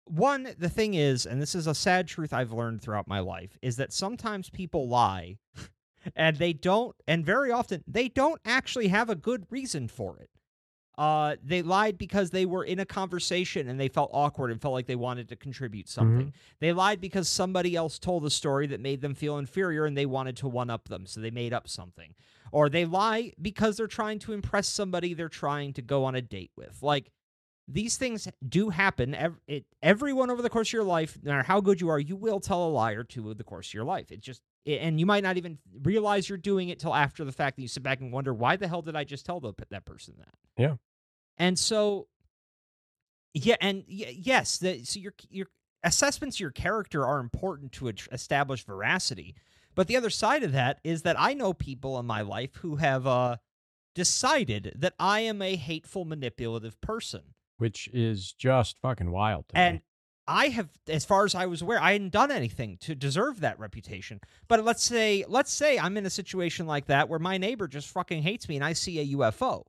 one, the thing is, and this is a sad truth I've learned throughout my life, is that sometimes people lie, and very often, they don't actually have a good reason for it. They lied because they were in a conversation and they felt awkward and felt like they wanted to contribute something. Mm-hmm. They lied because somebody else told a story that made them feel inferior and they wanted to one-up them, so they made up something. Or they lie because they're trying to impress somebody they're trying to go on a date with. Like, these things do happen. Everyone over the course of your life, no matter how good you are, you will tell a lie or two over the course of your life. And you might not even realize you're doing it till after the fact, that you sit back and wonder, why the hell did I just tell that person that? Yeah. And so, so your assessments of your character are important to establish veracity. But the other side of that is that I know people in my life who have decided that I am a hateful, manipulative person. Which is just fucking wild to me. And I have, as far as I was aware, I hadn't done anything to deserve that reputation. But let's say I'm in a situation like that where my neighbor just fucking hates me and I see a UFO.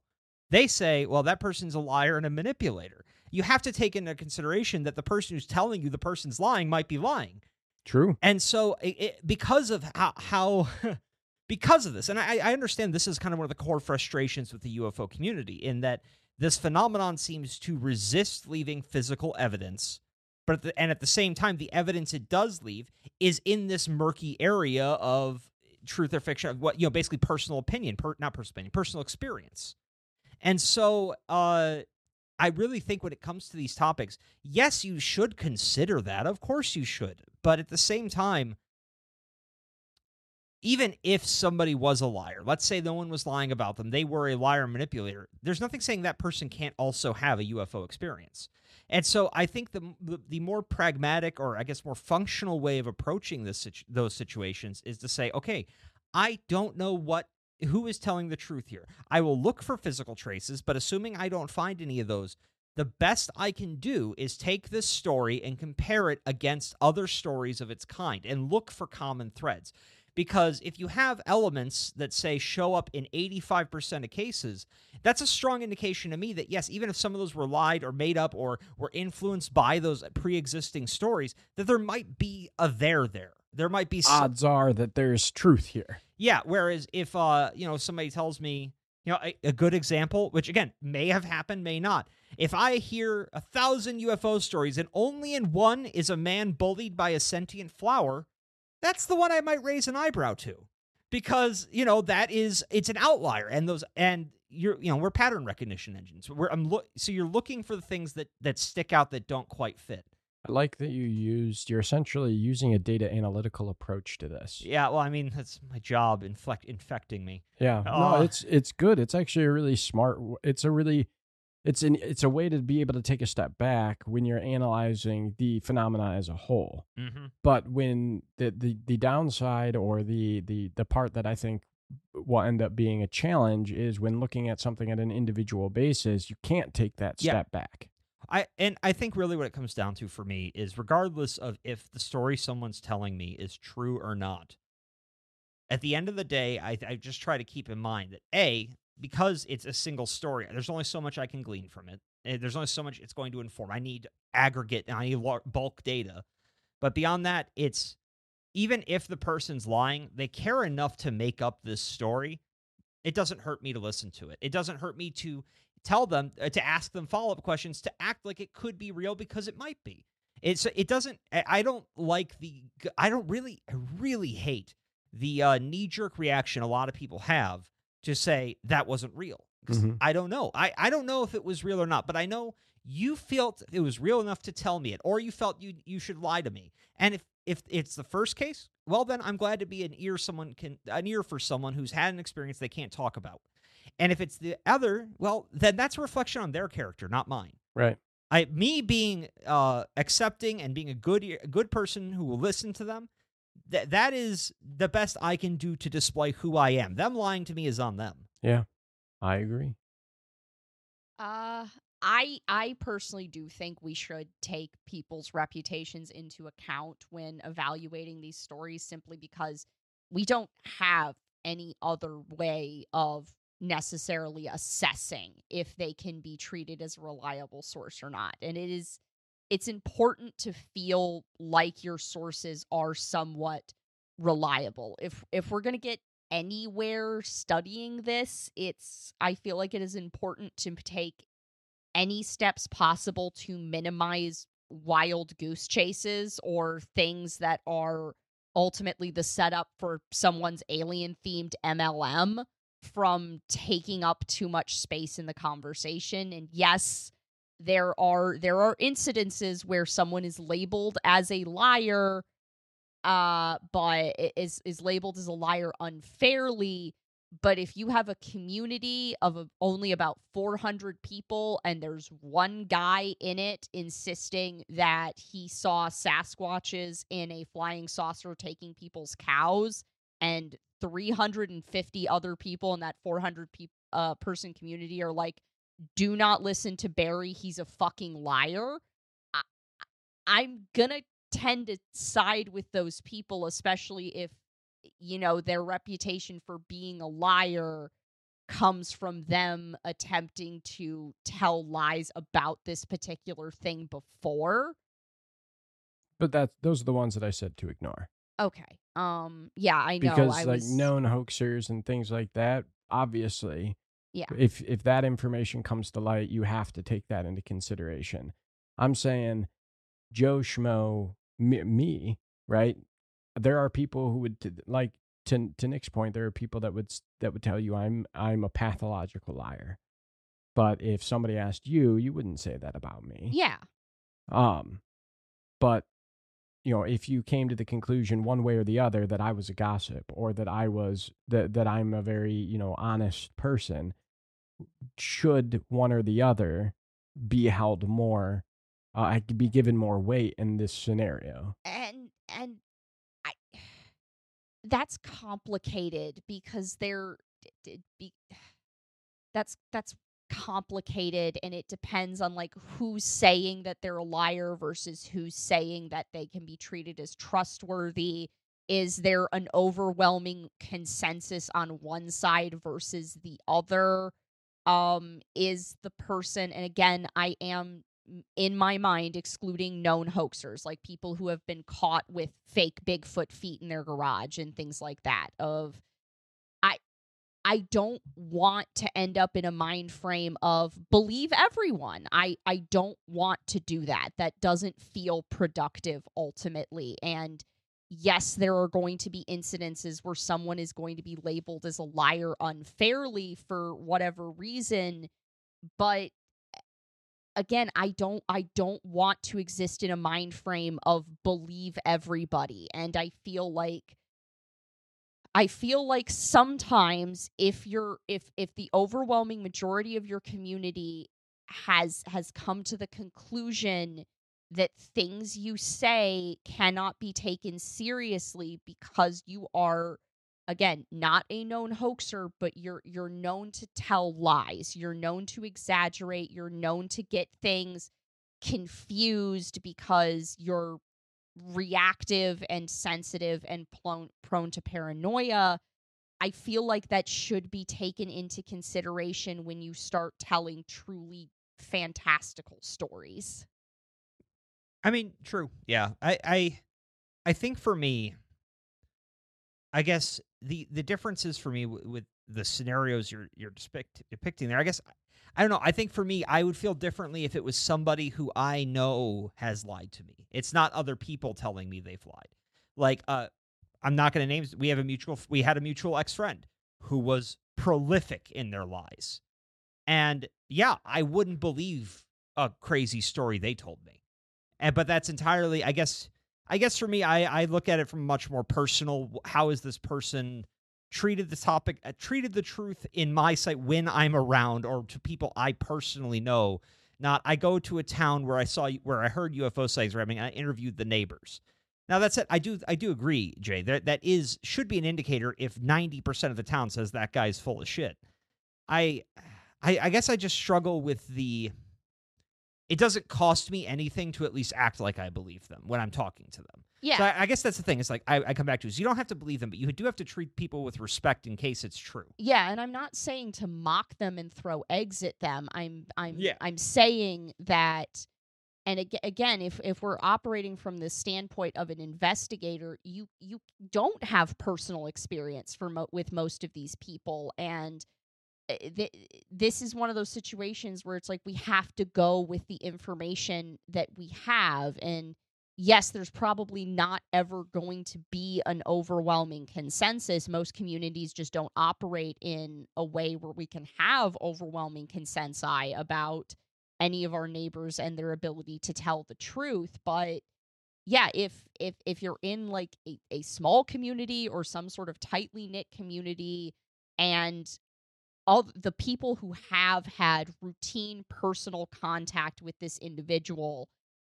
They say, well, that person's a liar and a manipulator. You have to take into consideration that the person who's telling you the person's lying might be lying. True. And so because of this, and I understand this is kind of one of the core frustrations with the UFO community, in that this phenomenon seems to resist leaving physical evidence. And at the same time, the evidence it does leave is in this murky area of truth or fiction, of what, basically personal opinion, personal experience. And so I really think when it comes to these topics, yes, you should consider that. Of course you should. But at the same time, even if somebody was a liar, let's say no one was lying about them, they were a liar manipulator, there's nothing saying that person can't also have a UFO experience. And so I think the more pragmatic, or I guess more functional way of approaching those situations is to say, okay, I don't know who is telling the truth here. I will look for physical traces, but assuming I don't find any of those, the best I can do is take this story and compare it against other stories of its kind and look for common threads. Because if you have elements that, say, show up in 85% of cases, that's a strong indication to me that, yes, even if some of those were lied or made up or were influenced by those pre-existing stories, that there might be a there there. There might be some... Odds are that there's truth here. Yeah, whereas if, somebody tells me, a good example, which, again, may have happened, may not. If I hear 1,000 UFO stories and only in one is a man bullied by a sentient flower, that's the one I might raise an eyebrow to, because it's an outlier, we're pattern recognition engines. So you're looking for the things that stick out that don't quite fit. I like that you're essentially using a data analytical approach to this. Yeah, well, I mean that's my job, infecting me. Yeah, no, it's good. It's actually a really smart. It's a way to be able to take a step back when you're analyzing the phenomena as a whole. Mm-hmm. But when the downside, or the part that I think will end up being a challenge, is when looking at something at an individual basis, you can't take that step back. I think really what it comes down to for me is, regardless of if the story someone's telling me is true or not, at the end of the day, I just try to keep in mind that because it's a single story, there's only so much I can glean from it. There's only so much it's going to inform. I need aggregate, and I need bulk data. But beyond that, it's even if the person's lying, they care enough to make up this story. It doesn't hurt me to listen to it. It doesn't hurt me to tell them, to ask them follow-up questions, to act like it could be real, because it might be. I really hate the knee-jerk reaction a lot of people have to say that wasn't real. Mm-hmm. I don't know. I don't know if it was real or not, but I know you felt it was real enough to tell me it, or you felt you should lie to me. And if it's the first case, well, then I'm glad to be an ear for someone who's had an experience they can't talk about. And if it's the other, well, then that's a reflection on their character, not mine. Right. Me being accepting and being a good person who will listen to them, that is the best I can do to display who I am. Them lying to me is on them. Yeah, I agree. I personally do think we should take people's reputations into account when evaluating these stories, simply because we don't have any other way of necessarily assessing if they can be treated as a reliable source or not. And it's important to feel like your sources are somewhat reliable. If we're going to get anywhere studying this, I feel like it is important to take any steps possible to minimize wild goose chases or things that are ultimately the setup for someone's alien-themed MLM from taking up too much space in the conversation. And yes, there are incidences where someone is labeled as a liar, but is labeled as a liar unfairly. But if you have a community of only about 400 people and there's one guy in it insisting that he saw Sasquatches in a flying saucer taking people's cows, and 350 other people in that 400-person community are like, do not listen to Barry, he's a fucking liar, I'm gonna tend to side with those people, especially if, their reputation for being a liar comes from them attempting to tell lies about this particular thing before. But those are the ones that I said to ignore. Okay. Yeah, I know. Because known hoaxers and things like that, obviously... Yeah. If that information comes to light, you have to take that into consideration. I'm saying Joe Schmo, me, right? There are people who would, like, to Nick's point, there are people that would tell you I'm a pathological liar. But if somebody asked you, you wouldn't say that about me. Yeah. But, you know, if you came to the conclusion one way or the other that I was a gossip or that I was, that I'm a very, you know, honest person, should one or the other be held more, I could be given more weight in this scenario. And I, that's complicated because that's complicated, and it depends on like who's saying that they're a liar versus who's saying that they can be treated as trustworthy. Is there an overwhelming consensus on one side versus the other? Is the person, and again, I am in my mind excluding known hoaxers, like people who have been caught with fake Bigfoot feet in their garage and things like that. I don't want to end up in a mind frame of believe everyone. I don't want to do that. That doesn't feel productive ultimately. And yes, there are going to be incidences where someone is going to be labeled as a liar unfairly for whatever reason. But again, I don't want to exist in a mind frame of believe everybody. And I feel like sometimes if the overwhelming majority of your community has come to the conclusion that things you say cannot be taken seriously because you are, again, not a known hoaxer, but you're known to tell lies, you're known to exaggerate, you're known to get things confused because you're reactive and sensitive and prone to paranoia. I feel like that should be taken into consideration when you start telling truly fantastical stories. I mean, true. Yeah. I think for me, I guess the differences for me with the scenarios you're depicting there, I guess, I don't know. I think for me, I would feel differently if it was somebody who I know has lied to me. It's not other people telling me they've lied. Like, I'm not going to name. We had a mutual ex-friend who was prolific in their lies, and yeah, I wouldn't believe a crazy story they told me. But that's entirely, I guess for me, I look at it from much more personal. How is this person treated the truth in my sight when I'm around or to people I personally know? Not, I go to a town where I heard UFO sightings happening, and I interviewed the neighbors. Now that's it. I do agree, Jay. That should be an indicator if 90% of the town says that guy's full of shit. I guess I just struggle with the. It doesn't cost me anything to at least act like I believe them when I'm talking to them. Yeah. So I guess that's the thing. It's like I come back to is you don't have to believe them, but you do have to treat people with respect in case it's true. Yeah, and I'm not saying to mock them and throw eggs at them. I'm saying that, and again, if we're operating from the standpoint of an investigator, you don't have personal experience with most of these people, and this is one of those situations where it's like we have to go with the information that we have. And yes, there's probably not ever going to be an overwhelming consensus. Most communities just don't operate in a way where we can have overwhelming consensus about any of our neighbors and their ability to tell the truth. But yeah, if you're in like a small community or some sort of tightly knit community, and all the people who have had routine personal contact with this individual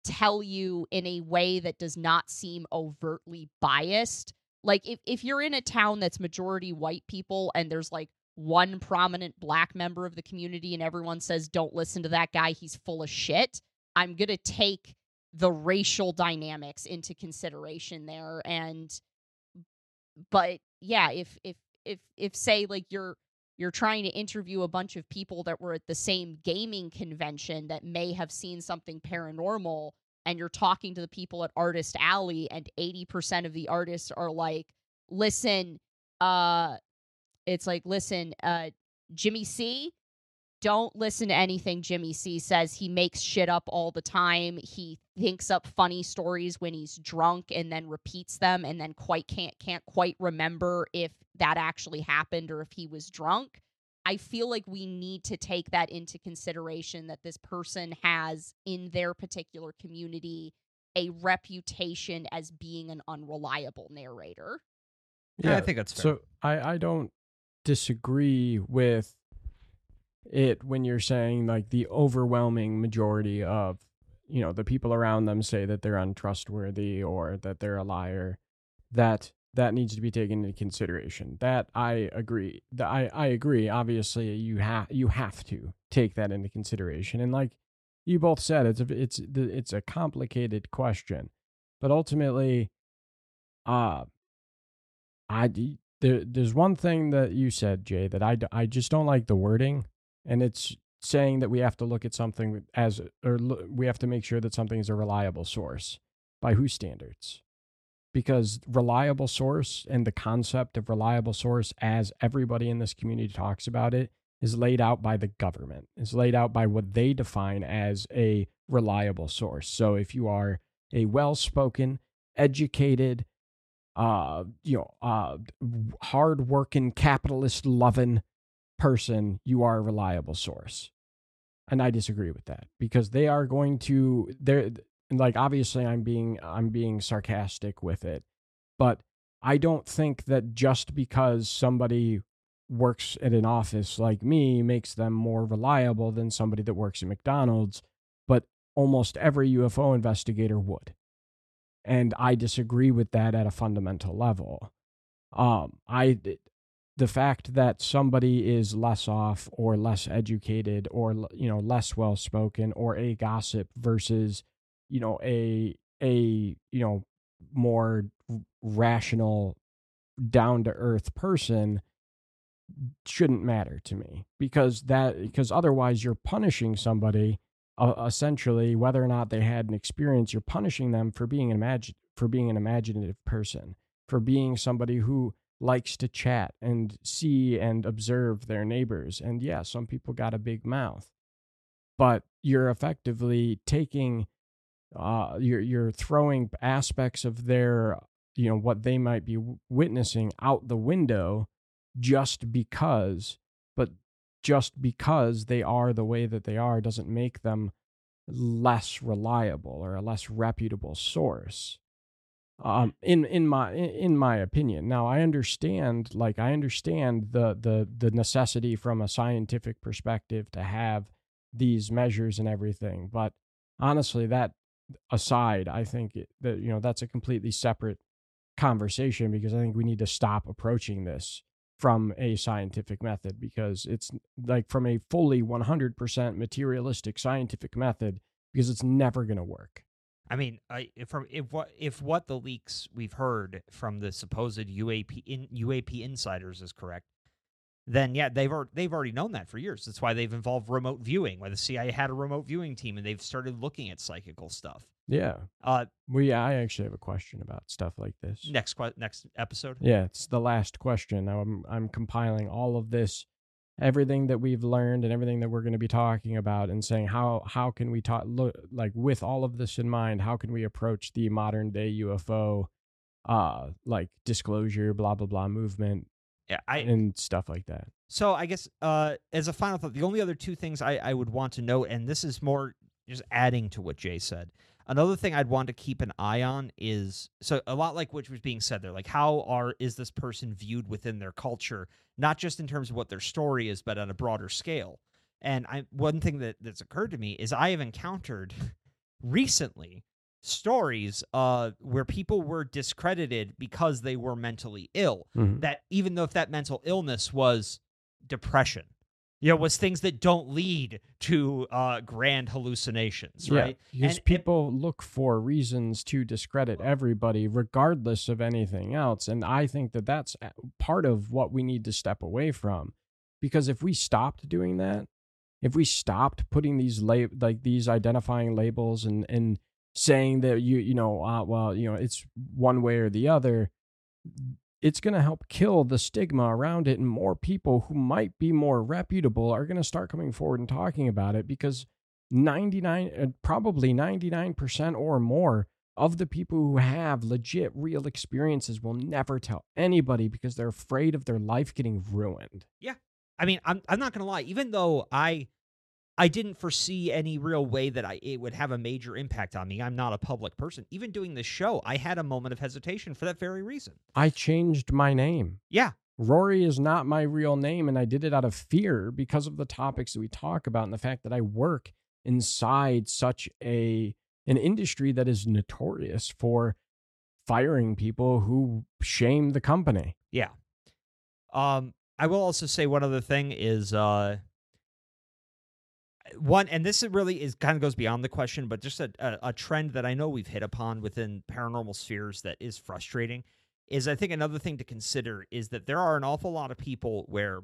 tell you in a way that does not seem overtly biased. Like if you're in a town that's majority white people and there's like one prominent black member of the community and everyone says, don't listen to that guy, he's full of shit, I'm going to take the racial dynamics into consideration there. And, but yeah, if say like you're trying to interview a bunch of people that were at the same gaming convention that may have seen something paranormal, and you're talking to the people at Artist Alley, and 80% of the artists are like, listen, Jimmy C, don't listen to anything Jimmy C says. He makes shit up all the time. He thinks up funny stories when he's drunk and then repeats them and then quite can't quite remember if that actually happened or if he was drunk. I feel like we need to take that into consideration, that this person has in their particular community a reputation as being an unreliable narrator. Yeah, I think that's fair. So I don't disagree with it when you're saying like the overwhelming majority of, you know, the people around them say that they're untrustworthy or that they're a liar, that needs to be taken into consideration. That I agree. I agree. Obviously, you have to take that into consideration. And like you both said, it's a complicated question, but ultimately, there's one thing that you said, Jay, that I just don't like the wording, and it's saying that we have to look at something we have to make sure that something is a reliable source. By whose standards? Because reliable source and the concept of reliable source, as everybody in this community talks about it, is laid out by the government. It's laid out by what they define as a reliable source. So if you are a well-spoken, educated, hard-working, capitalist-loving person, you are a reliable source. And I disagree with that, because they are going to, like, obviously I'm being sarcastic with it, but I don't think that just because somebody works at an office like me makes them more reliable than somebody that works at McDonald's, but almost every UFO investigator would. And I disagree with that at a fundamental level. The fact that somebody is less off or less educated or, you know, less well-spoken or a gossip versus, you know, a more rational, down-to-earth person shouldn't matter to me, because otherwise you're punishing somebody, essentially, whether or not they had an experience, you're punishing them for being an imaginative person, for being somebody who likes to chat and see and observe their neighbors. And yeah, some people got a big mouth, but you're effectively taking, you're throwing aspects of their, you know, what they might be witnessing out the window just because they are the way that they are doesn't make them less reliable or a less reputable source. In my opinion. Now, I understand the necessity from a scientific perspective to have these measures and everything, but honestly, that aside, I think that, you know, that's a completely separate conversation, because I think we need to stop approaching this from a scientific method, because it's like from a fully 100% materialistic scientific method, because it's never going to work. I mean, if what the leaks we've heard from the supposed UAP insiders is correct, then yeah, they've already known that for years. That's why they've involved remote viewing, why the CIA had a remote viewing team, and they've started looking at psychical stuff. Yeah. I actually have a question about stuff like this. Next episode? Yeah, it's the last question. I'm compiling all of this, everything that we've learned and everything that we're going to be talking about, and saying how can we with all of this in mind, how can we approach the modern day UFO disclosure, blah blah blah movement? Yeah, and stuff like that. So I guess as a final thought, the only other two things I would want to note, and this is more just adding to what Jay said, another thing I'd want to keep an eye on is, so a lot like what was being said there, like is this person viewed within their culture, not just in terms of what their story is, but on a broader scale. And one thing that's occurred to me is I have encountered recently stories where people were discredited because they were mentally ill, mm-hmm. that even though if that mental illness was depression, you know, was things that don't lead to grand hallucinations, right? Yeah, because people look for reasons to discredit everybody regardless of anything else, and I think that that's part of what we need to step away from, because if we stopped doing that, if we stopped putting these these identifying labels and saying that you know it's one way or the other, it's going to help kill the stigma around it, and more people who might be more reputable are going to start coming forward and talking about it, because probably 99% or more of the people who have legit real experiences will never tell anybody because they're afraid of their life getting ruined. Yeah. I mean, I'm not going to lie, even though I didn't foresee any real way that it would have a major impact on me. I'm not a public person. Even doing this show, I had a moment of hesitation for that very reason. I changed my name. Yeah. Rory is not my real name, and I did it out of fear because of the topics that we talk about and the fact that I work inside such an industry that is notorious for firing people who shame the company. Yeah. I will also say one other thing is... One, and this really is kind of goes beyond the question, but just a trend that I know we've hit upon within paranormal spheres that is frustrating is I think another thing to consider is that there are an awful lot of people where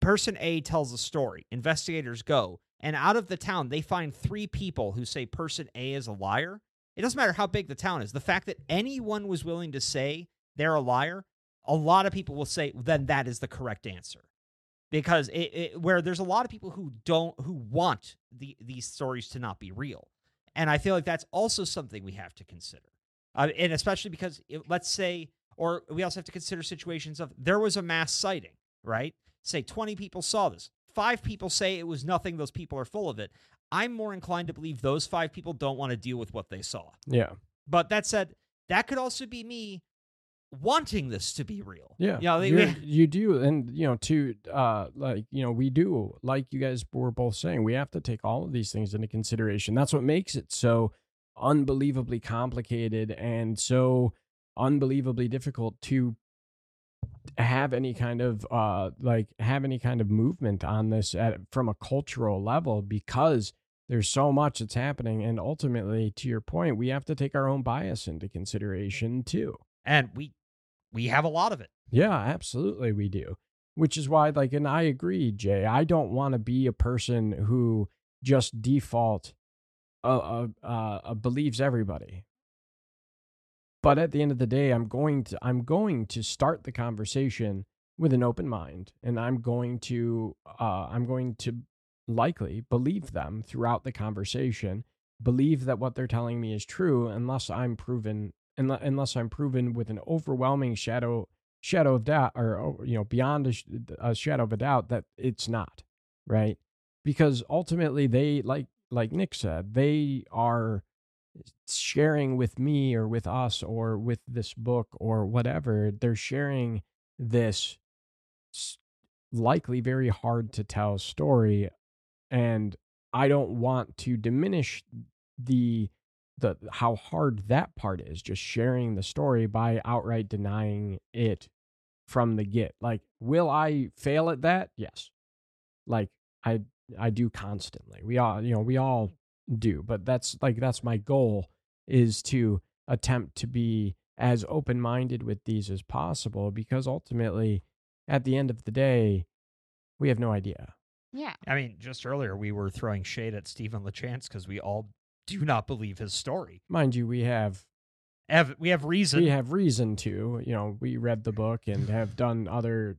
person A tells a story, investigators go, and out of the town, they find 3 people who say person A is a liar. It doesn't matter how big the town is. The fact that anyone was willing to say they're a liar, a lot of people will say, then that is the correct answer. Because where there's a lot of people who want these stories to not be real, and I feel like that's also something we have to consider, and especially because let's say, or we also have to consider situations of there was a mass sighting, right? Say 20 people saw this, 5 people say it was nothing. Those people are full of it. I'm more inclined to believe those 5 people don't want to deal with what they saw. Yeah. But that said, that could also be me wanting this to be real. Yeah. You do. And, we do, like you guys were both saying, we have to take all of these things into consideration. That's what makes it so unbelievably complicated and so unbelievably difficult to have any kind of, movement on this from a cultural level, because there's so much that's happening. And ultimately, to your point, we have to take our own bias into consideration too. And we have a lot of it. Yeah, absolutely we do. Which is why, and I agree, Jay, I don't want to be a person who just default believes everybody. But at the end of the day, I'm going to start the conversation with an open mind, and I'm going to likely believe them throughout the conversation, believe that what they're telling me is true, unless I'm proven with an overwhelming shadow of doubt, or beyond a shadow of a doubt, that it's not, right? Because ultimately, they like Nick said, they are sharing with me or with us or with this book or whatever. They're sharing this likely very hard to tell story, and I don't want to diminish how hard that part is, just sharing the story by outright denying it from the get. Will I fail at that? Yes. I do constantly. We all do, but that's my goal, is to attempt to be as open-minded with these as possible, because ultimately at the end of the day, we have no idea. Yeah. I mean, just earlier we were throwing shade at Stephen LeChance because we all do not believe his story. Mind you, we have reason. We have reason to, we read the book and have done other,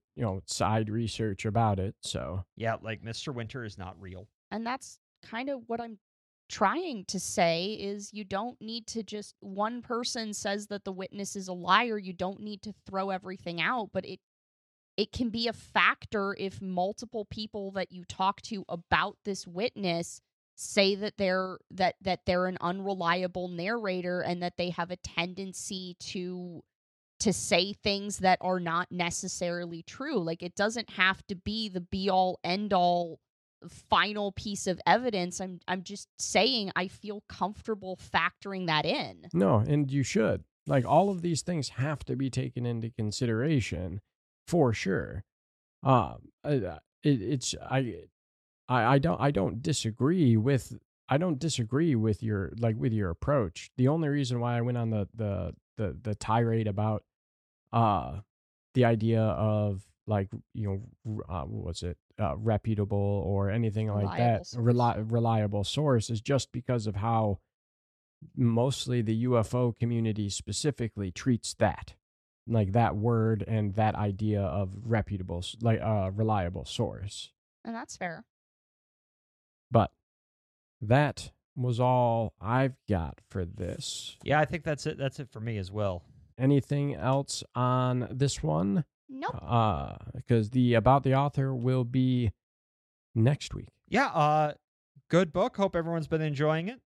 side research about it. So yeah, Mr. Winter is not real. And that's kind of what I'm trying to say, is you don't need to just, one person says that the witness is a liar, you don't need to throw everything out, but it can be a factor if multiple people that you talk to about this witness say that they're an unreliable narrator, and that they have a tendency to say things that are not necessarily true. It doesn't have to be the be-all, end-all, final piece of evidence. I'm just saying I feel comfortable factoring that in. No, and you should. All of these things have to be taken into consideration for sure. I don't disagree with your approach. The only reason why I went on the tirade about the idea of reputable or anything reliable source is just because of how mostly the UFO community specifically treats that, that word and that idea of reputable, reliable source. And that's fair. But that was all I've got for this. Yeah, I think that's it. That's it for me as well. Anything else on this one? Nope. Because the About the Author will be next week. Yeah. Good book. Hope everyone's been enjoying it.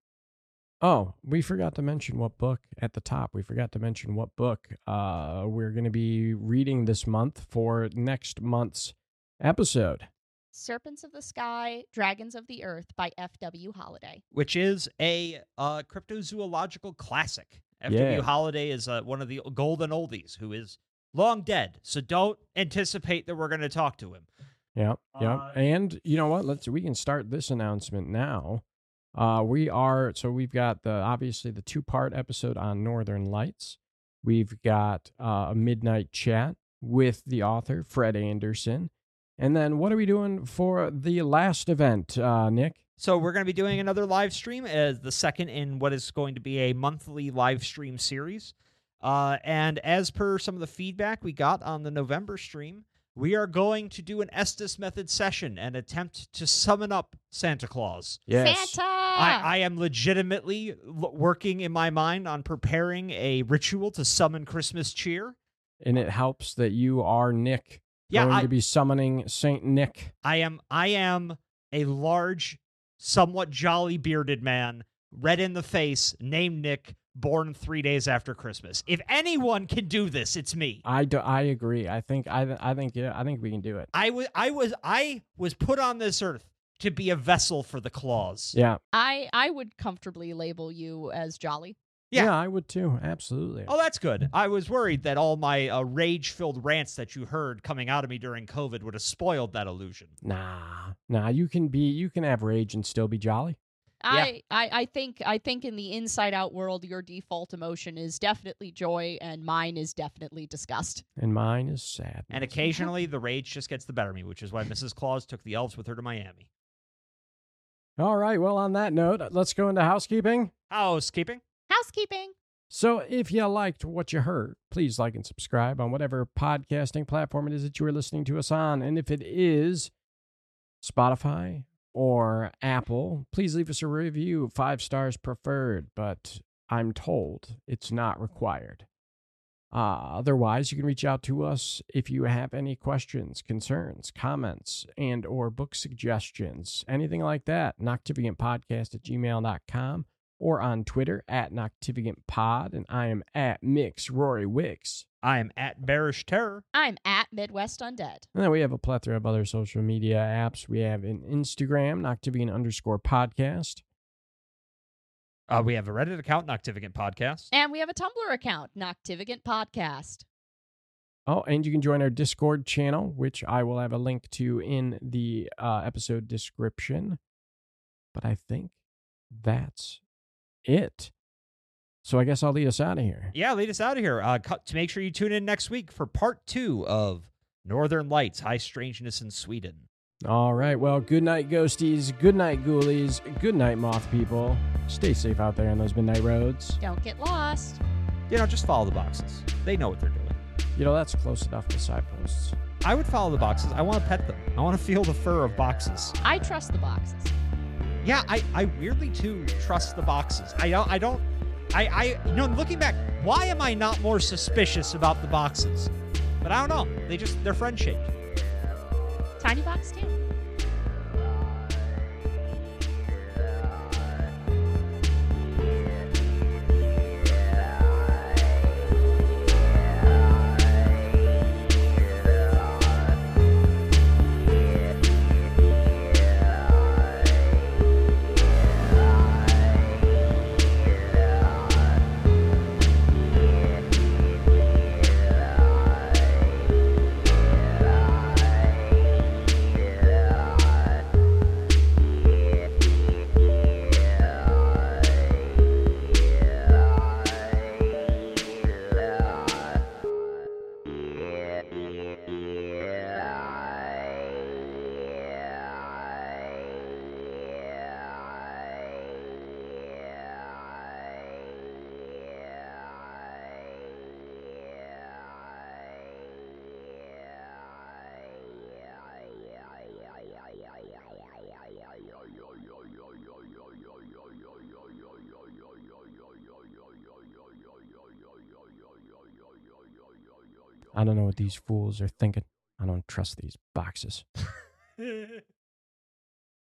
Oh, we forgot to mention what book at the top. We forgot to mention what book we're going to be reading this month for next month's episode. Serpents of the Sky, Dragons of the Earth by F.W. Holliday. Which is a cryptozoological classic. F.W. Holliday is one of the golden oldies who is long dead. So don't anticipate that we're going to talk to him. Yeah, yeah. And you know what? We can start this announcement now. We've got obviously the two-part episode on Northern Lights. We've got a midnight chat with the author, Fred Andersson. And then what are we doing for the last event, Nick? So we're going to be doing another live stream as the second in what is going to be a monthly live stream series. And as per some of the feedback we got on the November stream, we are going to do an Estes Method session and attempt to summon up Santa Claus. Yes. Santa! I am legitimately working in my mind on preparing a ritual to summon Christmas cheer. And it helps that you are Nick. Yeah, going to be summoning Saint Nick. I am a large, somewhat jolly bearded man, red in the face, named Nick, born 3 days after Christmas. If anyone can do this, it's me. I agree. I think we can do it. I was put on this earth to be a vessel for the claws. Yeah. I would comfortably label you as jolly. Yeah. I would too. Absolutely. Oh, that's good. I was worried that all my rage-filled rants that you heard coming out of me during COVID would have spoiled that illusion. Nah. You can have rage and still be jolly. I think in the Inside Out world, your default emotion is definitely joy, and mine is definitely disgust, and mine is sadness. And occasionally, the rage just gets the better of me, which is why Mrs. Claus took the elves with her to Miami. All right. Well, on that note, let's go into housekeeping. Housekeeping. So if you liked what you heard, please like and subscribe on whatever podcasting platform it is that you are listening to us on. And if it is Spotify or Apple, please leave us a review. 5 stars preferred, but I'm told it's not required. Otherwise, you can reach out to us if you have any questions, concerns, comments, and or book suggestions, anything like that. Noctivagantpodcast@gmail.com. or on Twitter @NoctivagantPod, and I am @MixRoryWicks. I am @BearishTerror. I'm @MidwestUndead. And then we have a plethora of other social media apps. We have an Instagram, Noctivagant_podcast. We have a Reddit account, Noctivagant Podcast. And we have a Tumblr account, Noctivagant Podcast. Oh, and you can join our Discord channel, which I will have a link to in the episode description. But I think that's it. So I guess I'll lead us out of here. Yeah, lead us out of here. To make sure you tune in next week for part 2 of Northern Lights: High Strangeness in Sweden. All right. Well, good night, ghosties. Good night, ghoulies. Good night, moth people. Stay safe out there on those midnight roads. Don't get lost. You know, just follow the boxes. They know what they're doing. You know, that's close enough to signposts. I would follow the boxes. I want to pet them. I want to feel the fur of boxes. I trust the boxes. Yeah, I weirdly, too, trust the boxes. Looking back, why am I not more suspicious about the boxes? But I don't know. They're friend-shaped. Tiny box, too. I don't know what these fools are thinking. I don't trust these boxes.